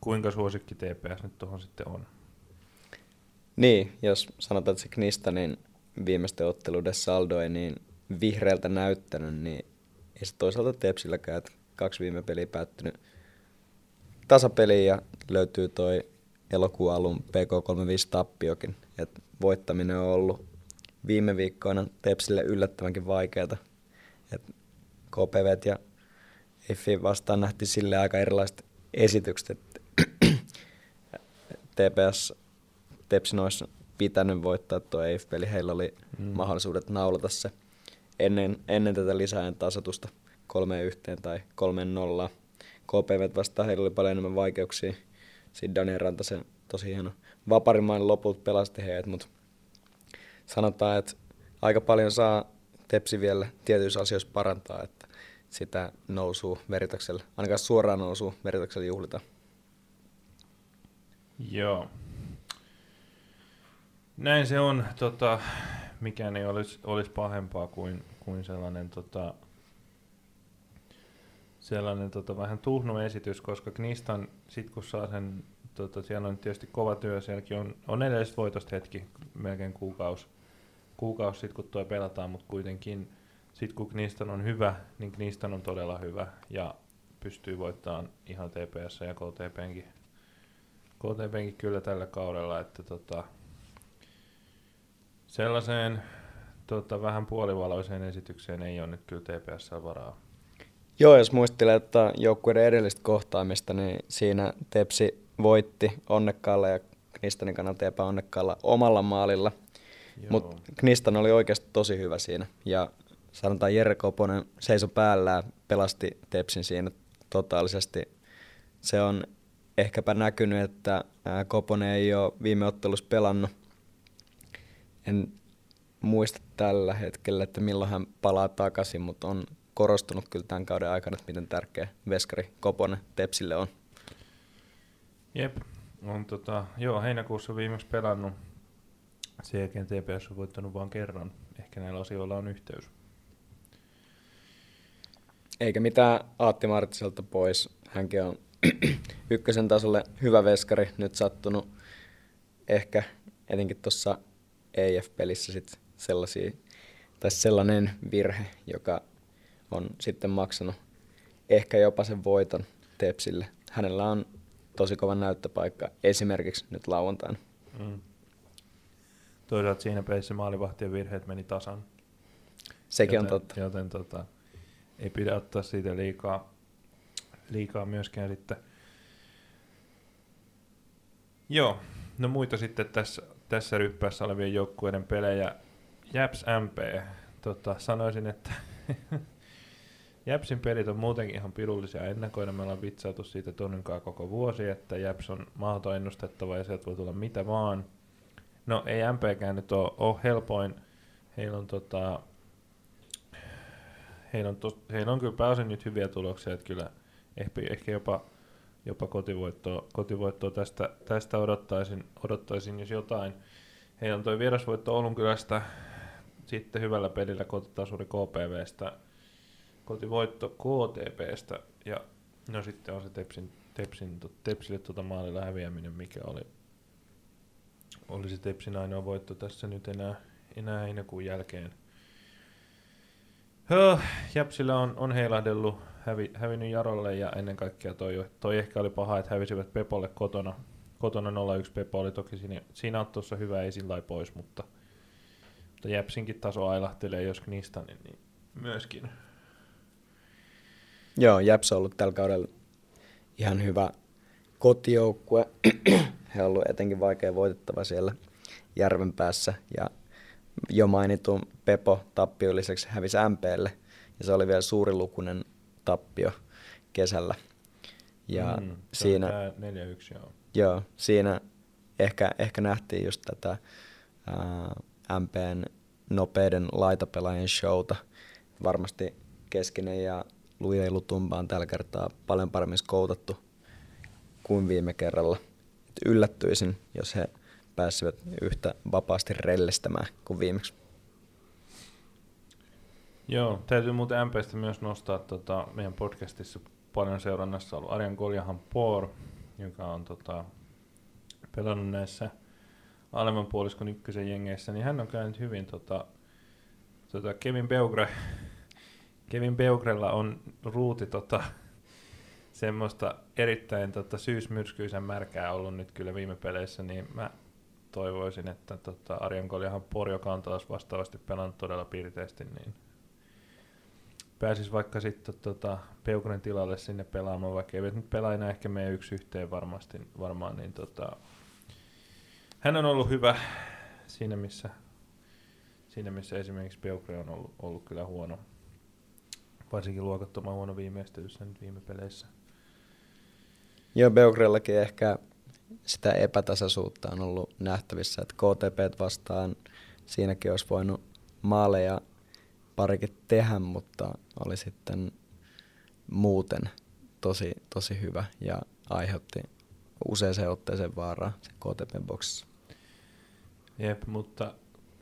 Kuinka suosikki TPS nyt tuohon sitten on? Niin, jos sanotaan, että se Gnistanin viimeisten otteluiden saldo ei niin vihreältä näyttänyt, niin ei se toisaalta Tepsilläkään, että 2 viime peliä päättynyt tasapeliin ja löytyy toi elokuun alun PK35-tappiokin. Et voittaminen on ollut viime viikkoina Tepsille yllättävänkin vaikeata. KPVt ja EIFiin vastaan nähtiin sille aika erilaiset esitykset. TPS Tepsin olisi pitänyt voittaa tuo EIF-peli. Heillä oli mahdollisuudet naulata se ennen tätä lisäajan tasoitusta 3-1 tai 3-0. KPVt vastaan heillä oli paljon enemmän vaikeuksia. Sitten Daniel Rantasen tosi hieno vaparimainen loput pelasti heidät, mutta sanotaan, että aika paljon saa Tepsi vielä tietyissä asioissa parantaa, että sitä nousuu Meritokselle, ainakaan suoraan nousuu Meritokselle juhlita. Joo. Näin se on. Mikään ei olisi pahempaa kuin sellainen vähän tuhnu esitys, koska Gnistan, sit kun saa sen, siellä on tietysti kova työ, sielläkin on edelliset voitosta hetki, melkein kuukausi sitten kun tuo pelataan, mutta kuitenkin sitten kun Gnistan on hyvä, niin Gnistan on todella hyvä ja pystyy voittamaan ihan TPS ja KTP:nkin kyllä tällä kaudella, että sellaiseen vähän puolivaloiseen esitykseen ei ole nyt kyllä TPS varaa. Joo, jos muistelee, että joukkueiden edellistä kohtaamista, niin siinä Tepsi voitti onnekkaalla ja Gnistanin kannalta epäonnekkaalla omalla maalilla. Mutta Gnistan oli oikeasti tosi hyvä siinä. Ja sanotaan Jere Koponen seiso päällään, pelasti Tepsin siinä totaalisesti. Se on ehkäpä näkynyt, että Koponen ei ole viime ottelussa pelannut. En muista tällä hetkellä, että milloin hän palaa takaisin, mutta on korostunut kyllä tämän kauden aikana, että miten tärkeä veskari Koponen Tepsille on. Jep, on heinäkuussa viimeksi pelannut. Sen jälkeen TPS on voittanut vain kerran. Ehkä näillä asioilla on yhteys. Eikä mitään Aatti Marttiselta pois. Hänkin on ykkösen tasolle hyvä veskari. Nyt sattunut ehkä etenkin tuossa EIF-pelissä sit sellainen virhe, joka on sitten maksanut ehkä jopa sen voiton Tepsille. Hänellä on tosi kova näyttöpaikka esimerkiksi nyt lauantaina. Mm. Toisaalta siinä pelissä maalivahtien virheet meni tasan. Sekin on totta. Joten ei pidä ottaa siitä liikaa myöskään sitten. Joo, no muita sitten tässä ryppäässä olevien joukkueiden pelejä. JäPS MP. Sanoisin, että JäPSin pelit on muutenkin ihan pirullisia ennakoida. Me ollaan vitsailtu siitä Toninkaan koko vuosi, että JäPS on mahdoton ennustettava ja sieltä voi tulla mitä vaan. No ei MPkään nyt ole helpoin. Heillä on kyllä pääosin nyt hyviä tuloksia, että kyllä ehkä jopa kotivoittoa tästä odottaisin jos jotain. Heillä on toi vierasvoitto Oulunkylästä, sitten hyvällä pelillä kotitasuri KPV:stä, kotivoitto KTP:stä ja no sitten on se Tepsille maalilla häviäminen, mikä oli se Tepsin ainoa voitto tässä nyt enää heinäkuun jälkeen. JäPSillä on heilahdellut, hävinnyt Jarolle ja ennen kaikkea toi ehkä oli paha, että hävisivät Pepolle kotona 0-1. Pepo oli toki siinä tuossa hyvä, ei sillä pois, mutta JäPSinkin taso ailahtelee, jos Gnistanin niin myöskin. Joo, JäPS on ollut tällä kaudella ihan hyvä kotijoukkue. He on ollut etenkin vaikea voitettava siellä järven päässä ja jo mainitun Pepo tappio lisäksi hävisi MP:lle ja se oli vielä suurilukuinen tappio kesällä. Ja siinä 4-1 joo. Joo, siinä ehkä nähtiin just tätä MP:n nopeiden laitapelaajien showta. Varmasti Keskinen ja Luja Lutumba on tällä kertaa paljon paremmin skoutattu kuin viime kerralla. Yllättyisin, jos he pääsivät yhtä vapaasti rellestämään kuin viimeksi. Joo, täytyy muuten MP:stä myös nostaa meidän podcastissa paljon seurannassa ollut Arjan Goljahan Por, joka on pelannut näissä alemman puoliskon ykkösen jengeissä, niin hän on käynyt hyvin Kevin Beugré. Kevin Beugrella on ruuti semmoista erittäin syysmyrskyisen märkää ollut nyt kyllä viime peleissä, niin mä toivoisin, että Arjan Goljahan Por, joka on taas vastaavasti pelannut todella pirteästi, niin pääsis vaikka sitten Peukunen tilalle sinne pelaamaan, vaikka ei nyt pelaa enää ehkä meidän yksi yhteen varmaan, niin hän on ollut hyvä siinä missä esimerkiksi Peukre on ollut kyllä huono, varsinkin luokattoman huono viimeistelyssä nyt viime peleissä. Joo, Beogrellakin ehkä sitä epätasaisuutta on ollut nähtävissä, että KTP vastaan siinäkin olisi voinut maaleja parikin tehdä, mutta oli sitten muuten tosi hyvä ja aiheutti useaseen otteeseen vaaraa KTP-boksissa. Jep, mutta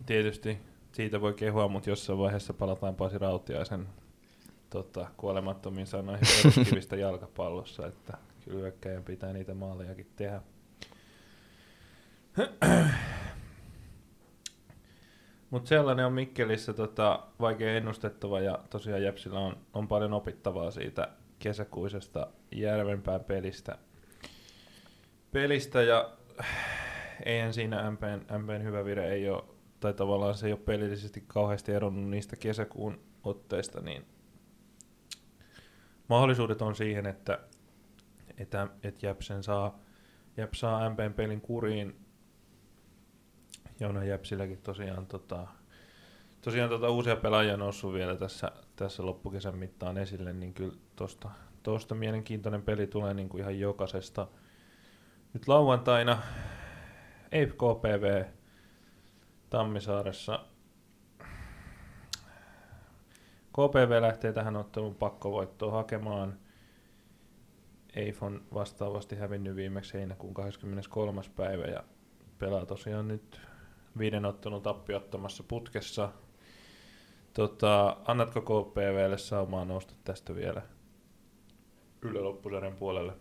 tietysti siitä voi kehua, mutta jossain vaiheessa palataan Pasi Rautiaisen kuolemattomiin sanoihin peruskivistä jalkapallossa, että kyllä hyökkäjän pitää niitä maalejakin tehdä. Mutta sellainen on Mikkelissä vaikea ennustettava ja tosiaan JäPSillä on paljon opittavaa siitä kesäkuisesta Järvenpään pelistä ja eihän siinä MP:n hyvä vire ei ole, tai tavallaan se ei ole pelillisesti kauheasti eronnut niistä kesäkuun otteista, niin mahdollisuudet on siihen, että JäPS saa MP:n pelin kuriin. Ja onhan JäPSilläkin tosiaan uusia pelaajia noussut vielä tässä loppukesän mittaan esille, niin kyllä tosta mielenkiintoinen peli tulee niin kuin ihan jokaisesta. Nyt lauantaina EIF-KPV Tammisaaressa. KPV lähtee tähän ottelun pakkovoittoon hakemaan. EIF on vastaavasti hävinnyt viimeksi heinäkuun 23. päivä ja pelaa tosiaan nyt 5 ottelun tappiottomassa putkessa. Annatko KPV:lle saumaa nousta tästä vielä ylä loppusarjan puolelle?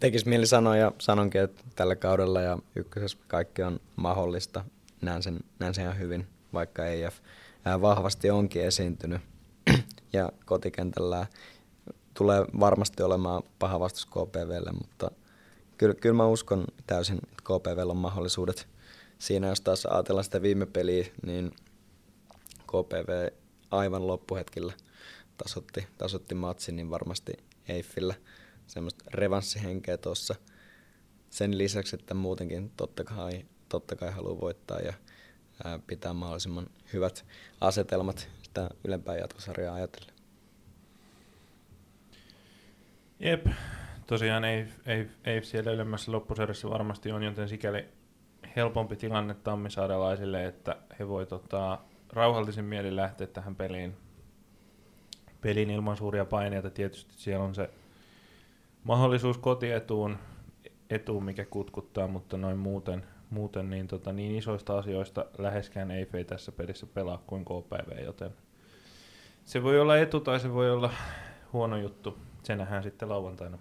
Tekis mieli sanoa ja sanonkin, että tällä kaudella ja ykkösessä kaikki on mahdollista. Näen sen ihan hyvin, vaikka EIF vahvasti onkin esiintynyt. Ja kotikentällä tulee varmasti olemaan paha vastus KPV:lle, mutta kyllä mä uskon täysin, että KPV:llä on mahdollisuudet. Siinä jos taas ajatellaan sitä viime peliä, niin KPV aivan loppuhetkillä tasoitti matsin, niin varmasti EIFillä semmoista revanssihenkeä tuossa. Sen lisäksi, että muutenkin totta kai haluaa voittaa ja pitää mahdollisimman hyvät asetelmat sitä ylempää jatkosarjaa ajatellen. Jep. Tosiaan ei siellä ylemmässä loppusarjassa varmasti on, joten sikäli helpompi tilanne tammisaarelaisille, että he voi rauhallisin mielin lähteä tähän peliin ilman suuria paineita. Tietysti siellä on se mahdollisuus kotietuun, mikä kutkuttaa, mutta noin muuten niin isoista asioista läheskään ei tässä pelissä pelaa kuin KPV, joten se voi olla etu tai se voi olla huono juttu. Se nähdään sitten lauantaina.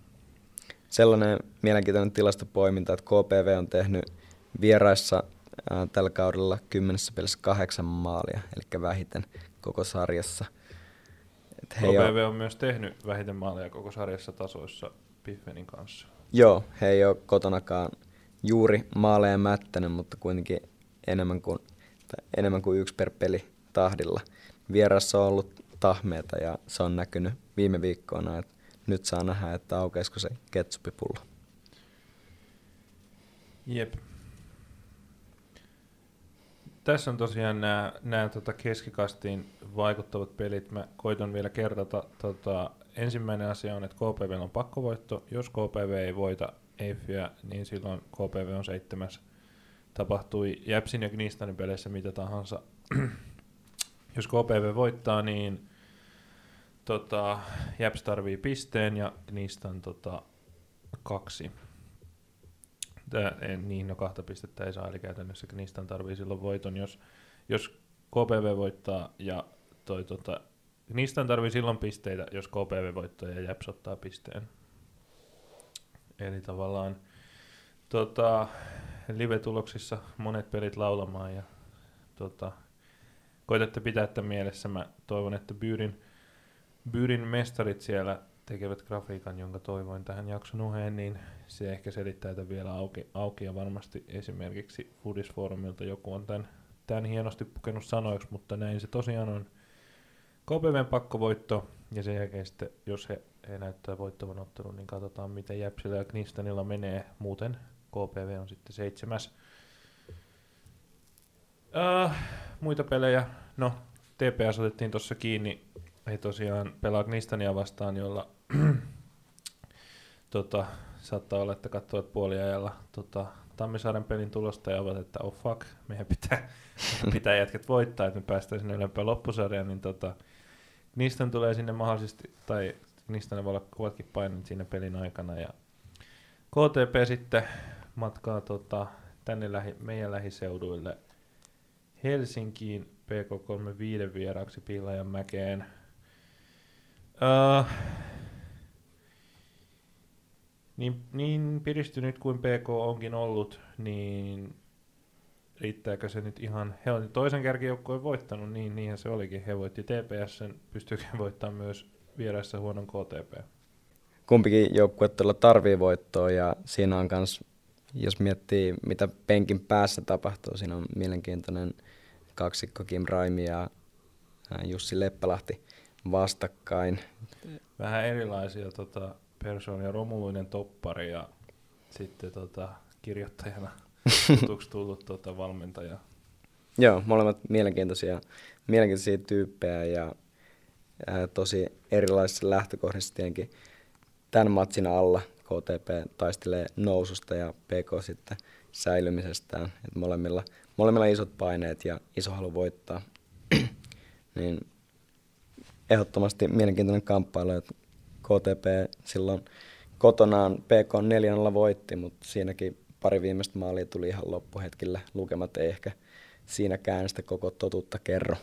Sellainen mielenkiintoinen tilastopoiminta, että KPV on tehnyt vieraissa tällä kaudella 10 pelissä 8 maalia, eli vähiten koko sarjassa. KPV on myös tehnyt vähiten maalia koko sarjassa tasoissa Piffenin kanssa. Joo, he ei ole kotonakaan juuri maaleja mättänyt, mutta kuitenkin enemmän kuin 1 per peli tahdilla. Vierassa on ollut tahmeita ja se on näkynyt viime viikkoina, että nyt saa nähdä, että aukeisiko se ketsupipullo. Jep. Tässä on tosiaan nämä keskikastiin vaikuttavat pelit. Mä koitan vielä kerrata. Ensimmäinen asia on, että KPV on pakkovoitto. Jos KPV ei voita EIFiä, niin silloin KPV on 7. Tapahtui JäPSin ja Gnistanin peleissä mitä tahansa. Jos KPV voittaa, niin JäPS tarvii pisteen ja Gnistan 2. No 2 pistettä ei saa, eli käytännössä Gnistan tarvii silloin voiton, jos KPV voittaa ja Gnistan tarvii silloin pisteitä, jos KPV voittaa ja JäPS ottaa pisteen. Eli tavallaan live-tuloksissa monet pelit laulamaan ja koitatte pitää tämän mielessä. Mä toivon, että Beugrén mestarit siellä tekevät grafiikan, jonka toivoin tähän jakson oheen, niin se ehkä selittää tämän vielä auki ja varmasti esimerkiksi Foodisforumilta joku on tämän hienosti pukenut sanoiksi, mutta näin se tosiaan on. KPV:n pakkovoitto ja sen jälkeen sitten, jos he näyttää voittavan ottelun, niin katsotaan miten JäPSillä ja Gnistanilla menee. Muuten KPV on sitten 7. Muita pelejä, no TPS otettiin tuossa kiinni. He tosiaan pelaa Gnistania vastaan, jolla saattaa olla, että katsoivat puoliajalla Tammisaaren pelin tulosta ja ovat, että oh fuck, meidän pitää jätket voittaa, että me päästään sinne ylempään loppusarjaan, niin Gnistan tulee sinne mahdollisesti, tai Gnistan voi olla kovatkin painit siinä pelin aikana, ja KTP sitten matkaa tänne meidän lähiseuduille Helsinkiin PK35 vieraaksi Pihlajanmäkeen. Niin piristynyt kuin PK onkin ollut, niin riittääkö se nyt ihan, he on toisen kärkijoukkoon voittanut, niinhän se olikin, he voitti TPS:n, pystyykö voittamaan myös vieressä huonon KTP? Kumpikin joukkueella tarvii voittoa, ja siinä on myös, jos miettii mitä penkin päässä tapahtuu, siinä on mielenkiintoinen kaksikko Kim Raimi ja Jussi Leppälahti vastakkain. Vähän erilaisia persoonia, Romuluinen toppari ja sitten kirjoittajana tutuksi tullut valmentaja. Joo, molemmat mielenkiintoisia tyyppejä ja tosi erilaisissa lähtökohdissa tietenkin. Tämän matsin alla KTP taistelee noususta ja PK sitten säilymisestään. Et molemmilla isot paineet ja iso halu voittaa. Niin ehdottomasti mielenkiintoinen kamppailu. KTP silloin kotonaan PK 4-0 voitti, mutta siinäkin pari viimeistä maalia tuli ihan loppuhetkillä. Lukemat ei ehkä siinäkään sitä koko totuutta kerro.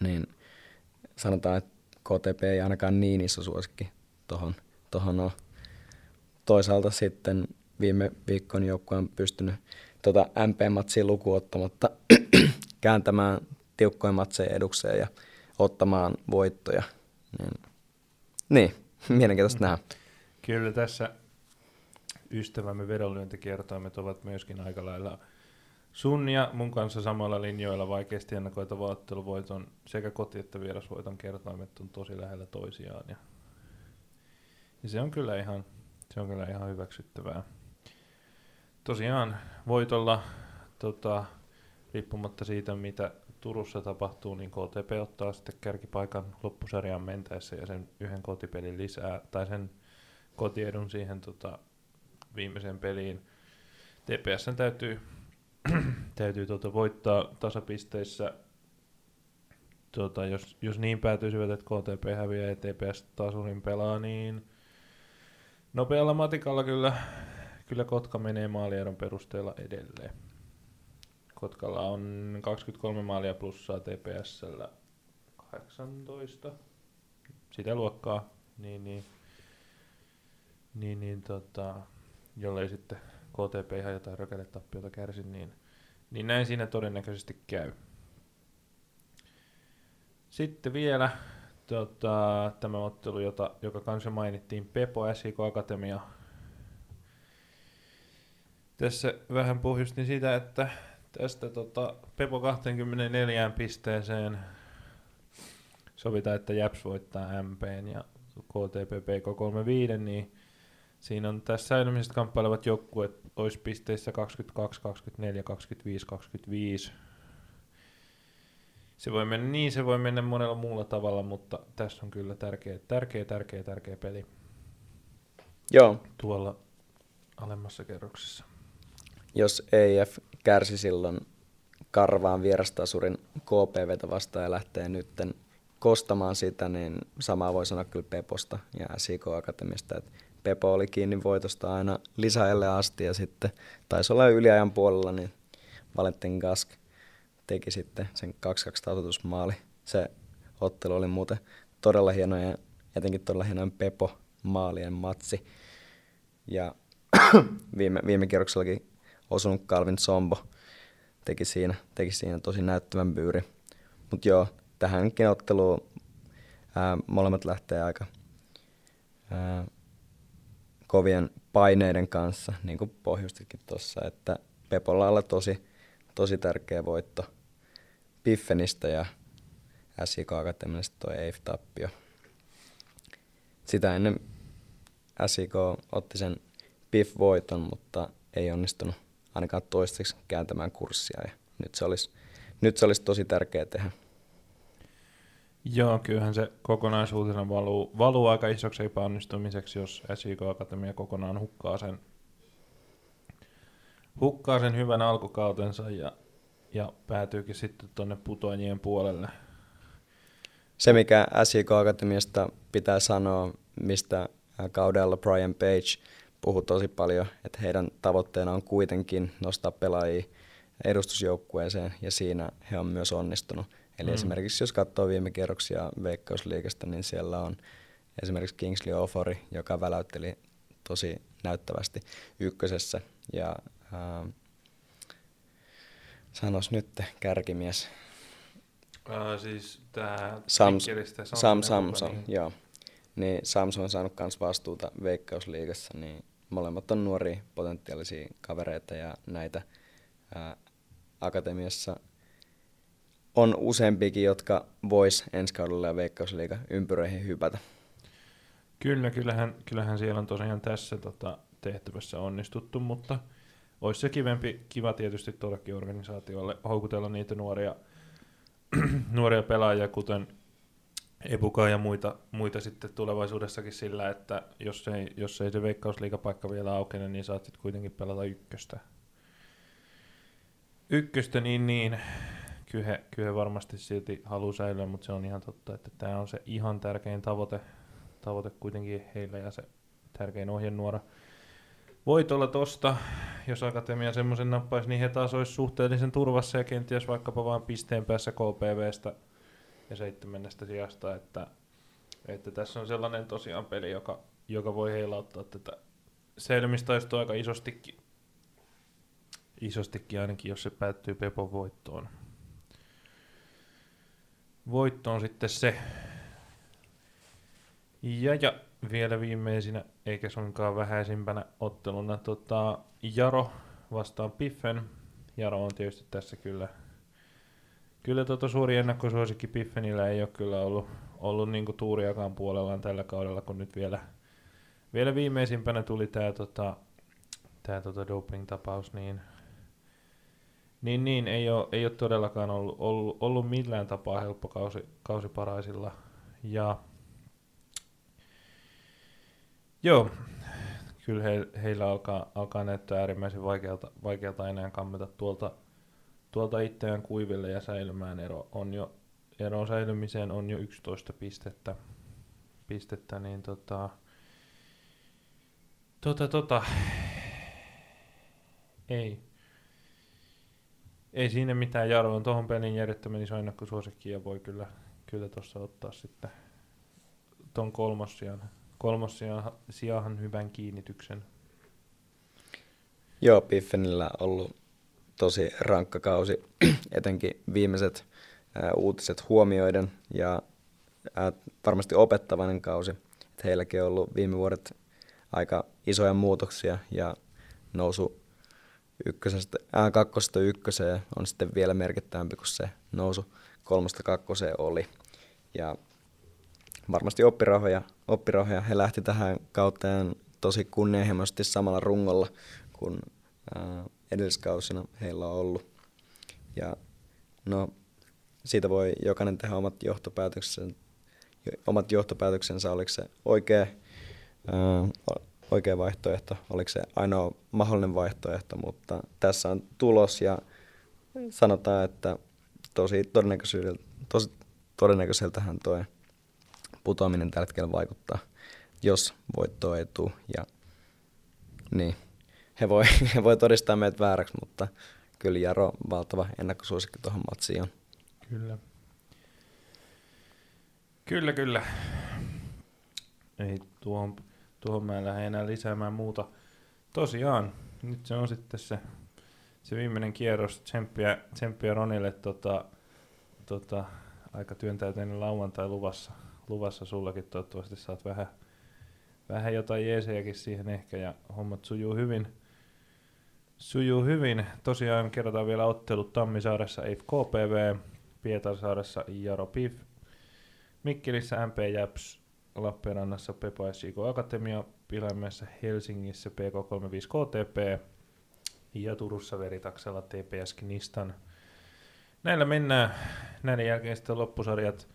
Niin sanotaan, että KTP ei ainakaan niin iso suosikki tuohon on. Toisaalta sitten viime viikon joukkue on pystynyt MP-matsia lukuottamatta kääntämään tiukkoja matseja edukseen ja ottamaan voittoja. Niin, mielenkiintoista nähdä. Kyllä tässä ystävämme vedonlyöntikertoimet ovat myöskin aika lailla sun ja mun kanssa samoilla linjoilla. Vaikeasti ennakoitava otteluvoiton sekä koti- että vierasvoiton kertoimet on tosi lähellä toisiaan. Ja se on kyllä ihan hyväksyttävää. Tosiaan voitolla riippumatta siitä, mitä Turussa tapahtuu, niin KTP ottaa sitten kärkipaikan loppusarjaan mentäessä ja sen yhden kotipelin lisää, tai sen kotiedun siihen viimeiseen peliin. TPS:n täytyy voittaa tasapisteissä, jos niin päätyisivät, että KTP häviää ja TPS tasurin pelaa, niin nopealla matikalla kyllä Kotka menee maaliedon perusteella edelleen. Kotkalla on 23 maalia plussaa, TPS:llä 18. Sitä luokkaa, jollei sitten KTP ihan jotain rökäletappiota kärsi, niin näin siinä todennäköisesti käy. Sitten vielä tämä ottelu, joka kanssa mainittiin, Pepo SJK Akatemia. Tässä vähän pohjustin sitä, että tästä Pepo 24 pisteeseen sovitaan, että JäPS voittaa MP:n ja KTP PK35, niin siinä on tässä säilymisestä kamppailevat joukkueet olisi pisteissä 22, 24, 25, 25. Se voi mennä niin, se voi mennä monella muulla tavalla, mutta tässä on kyllä tärkeä peli. Joo. Tuolla alemmassa kerroksessa. Jos EIF kärsi silloin karvaan vierastasurin KPV:tä vastaan ja lähtee nytten kostamaan sitä, niin samaa voi sanoa kyllä Peposta ja SJK Akatemiasta. Et Pepo oli kiinni voitosta aina lisäajalle asti ja sitten taisi olla yliajan puolella, niin Valentin Gask teki sitten sen 2-2 tasoitusmaali. Se ottelu oli muuten todella hieno ja etenkin todella hienoin Pepo-maalien matsi. Ja viime kierroksellakin osunut Calvin Sombo teki siinä tosi näyttävän byyrin. Mutta joo, tähänkin otteluun molemmat lähtee aika kovien paineiden kanssa, niin kuin pohjustitkin tuossa, että Pepolla alla tosi tärkeä voitto Piffenistä ja SJK Akatemiasta tuo EIF-tappio. Sitä ennen SJK otti sen Piff-voiton, mutta ei onnistunut ainakaan toistaiseksi kääntämään kurssia. Ja nyt se olisi tosi tärkeä tehdä. Joo, kyllähän se kokonaisuutena valuu aika isoksi epäonnistumiseksi, jos SJK Akatemia kokonaan hukkaa sen hyvän alkukautensa ja päätyykin sitten tuonne putoajien puolelle. Se, mikä SJK Akatemiasta pitää sanoa, mistä kaudella Brian Page puhui tosi paljon, että heidän tavoitteena on kuitenkin nostaa pelaajia edustusjoukkueeseen, ja siinä he on myös onnistunut. Eli esimerkiksi jos katsoo viime kierroksia Veikkausliigasta, niin siellä on esimerkiksi Kingsley Ofori, joka väläytteli tosi näyttävästi ykkösessä. Ja sanos nyt kärkimies. Siis tämä Pinkkiristä Samson, niin. Joo. Niin Samson on saanut myös vastuuta Veikkausliigassa, niin molemmat on nuoria potentiaalisia kavereita ja näitä Akatemiassa on useampikin, jotka vois ensi kaudella ja Veikkausliiga ympyreihin hypätä. Kyllä, kyllähän siellä on tosiaan tässä tehtävässä onnistuttu, mutta olisi se kiva tietysti tuollekin organisaatiolle houkutella niitä nuoria pelaajia, kuten Ebukaa ja muita sitten tulevaisuudessakin sillä, että jos ei se Veikkausliigapaikka vielä aukene, niin saat sitten kuitenkin pelata ykköstä, niin kyllä varmasti silti haluaa säilyä, mutta se on ihan totta, että tämä on se ihan tärkein tavoite kuitenkin heillä ja se tärkein ohjenuora. Voit olla tosta, jos Akatemia semmoisen nappaisi, niin he taas olisi suhteellisen turvassa ja kenties vaikkapa vain pisteen päässä KPVstä ja 7. sijasta, että tässä on sellainen tosiaan peli, joka voi heilauttaa tätä selmistaistoa aika isostikin ainakin, jos se päättyy Pepon voittoon. Voitto on sitten se. Ja vielä viimeisinä, eikä suinkaan vähäisimpänä otteluna, Jaro vastaan Piffen. Jaro on tietysti tässä kyllä suuri ennakkosuosikki. Piffenillä ei ole kyllä ollut niinku tuuriakaan puolellaan tällä kaudella, kun nyt vielä viimeisimpänä tuli tämä doping-tapaus, niin ei ole todellakaan ollut millään tapaa helppo kausi paraisilla. Ja joo, kyllä heillä alkaa näyttää äärimmäisen vaikealta enää kammeta tuolta itseään kuiville ja säilymään. Ero säilymiseen on jo 11 pistettä niin Ei siinä mitään. Jaro on tuohon pelin järjettömän iso ennakkosuosikki ja voi kyllä tuossa ottaa sitten tuon kolmossijahan hyvän kiinnityksen. Joo, Piffenillä on ollut tosi rankka kausi, etenkin viimeiset uutiset huomioiden ja varmasti opettavainen kausi. Et heilläkin on ollut viime vuodet aika isoja muutoksia ja nousu kakkosesta ykköseen on sitten vielä merkittävämpi kuin se nousu kolmosta kakkoseen oli. Ja varmasti oppirahoja. He lähti tähän kauteen tosi kunnianhimoisesti samalla rungolla kuin edelliskausina heillä on ollut. Ja no, siitä voi jokainen tehdä omat johtopäätöksensä, oliko se oikea vaihtoehto, oliko se ainoa mahdollinen vaihtoehto, mutta tässä on tulos ja sanotaan, että tosi todennäköiseltähän tuo putoaminen tällä hetkellä vaikuttaa, jos voittoa ei tule. Ja, niin, he voi todistaa meitä vääräksi, mutta kyllä Jaro valtava ennakkosuosikki tuohon matsiin on. Kyllä. Ei tuohon mä en lähde enää lisäämään muuta. Tosiaan, nyt se on sitten se viimeinen kierros. Tsemppiä Ronille aika työntäyteinen lauantai luvassa sullakin. Toivottavasti saat vähän jotain jeesejäkin siihen ehkä ja hommat sujuu hyvin. Tosiaan kerrotaan vielä ottelut: Tammisaaressa EIF KPV, Pietarsaaressa Jaro Piff, Mikkelissä MP JäPS, Lappeenrannassa Pepo SJK Akatemia, Pilamäessä Helsingissä PK35 KTP ja Turussa Veritaksella TPS Gnistan. Näillä mennään. Näiden jälkeen sitten loppusarjat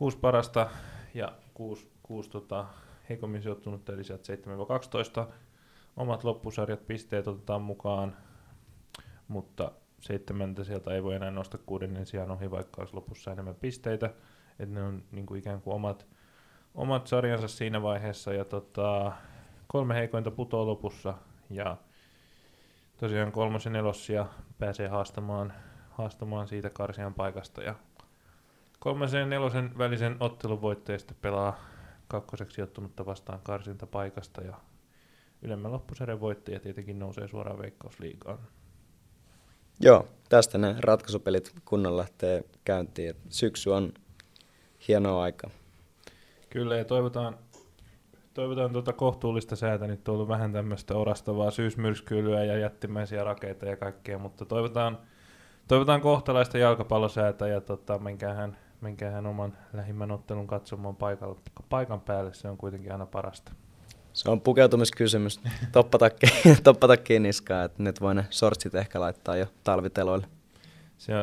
6 parasta ja 6 heikommin sijoittunutta, eli sieltä 7-12. Omat loppusarjat pisteet otetaan mukaan, mutta 7 sieltä ei voi enää nostaa 6 sijaan ohi, vaikka olisi lopussa enemmän pisteitä. Et ne on niin kuin ikään kuin omat sarjansa siinä vaiheessa, ja 3 heikointa putoaa lopussa, ja tosiaan 3. ja 4. pääsee haastamaan siitä karsian paikasta, ja 3. ja 4. välisen ottelun voittajista pelaa 2. sijoittunutta vastaan karsinta paikasta, ja ylemmän loppusarjan voittaja tietenkin nousee suoraan Veikkausliigaan. Joo, tästä ne ratkaisupelit kunnon lähtee käyntiin. Syksy on hieno aika. Kyllä, ja toivotaan kohtuullista säätä. Nyt on ollut vähän tämmöistä orastavaa syysmyrskyilyä ja jättimäisiä rakeita ja kaikkea, mutta toivotaan kohtalaista jalkapallosäätä, ja menkäähän oman lähimmän ottelun katsomaan paikan päälle. Se on kuitenkin aina parasta. Se on pukeutumiskysymys. Toppatakkiin niskaa, että nyt voi ne sortsit ehkä laittaa jo talviteloille.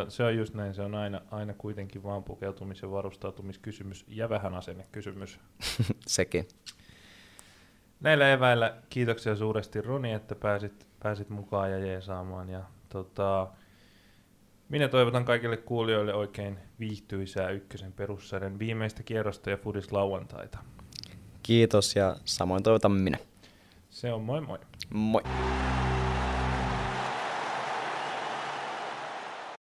Se on just näin. Se on aina kuitenkin vaan pukeutumis- ja varustautumiskysymys ja vähän asennekysymys. Sekin. Näillä eväillä kiitoksia suuresti, Roni, että pääsit mukaan ja jeesaamaan. Ja minä toivotan kaikille kuulijoille oikein viihtyisää ykkösen perussarjan viimeistä kierrosta ja fudislauantaita. Kiitos, ja samoin toivotan minä. Se on moi moi. Moi.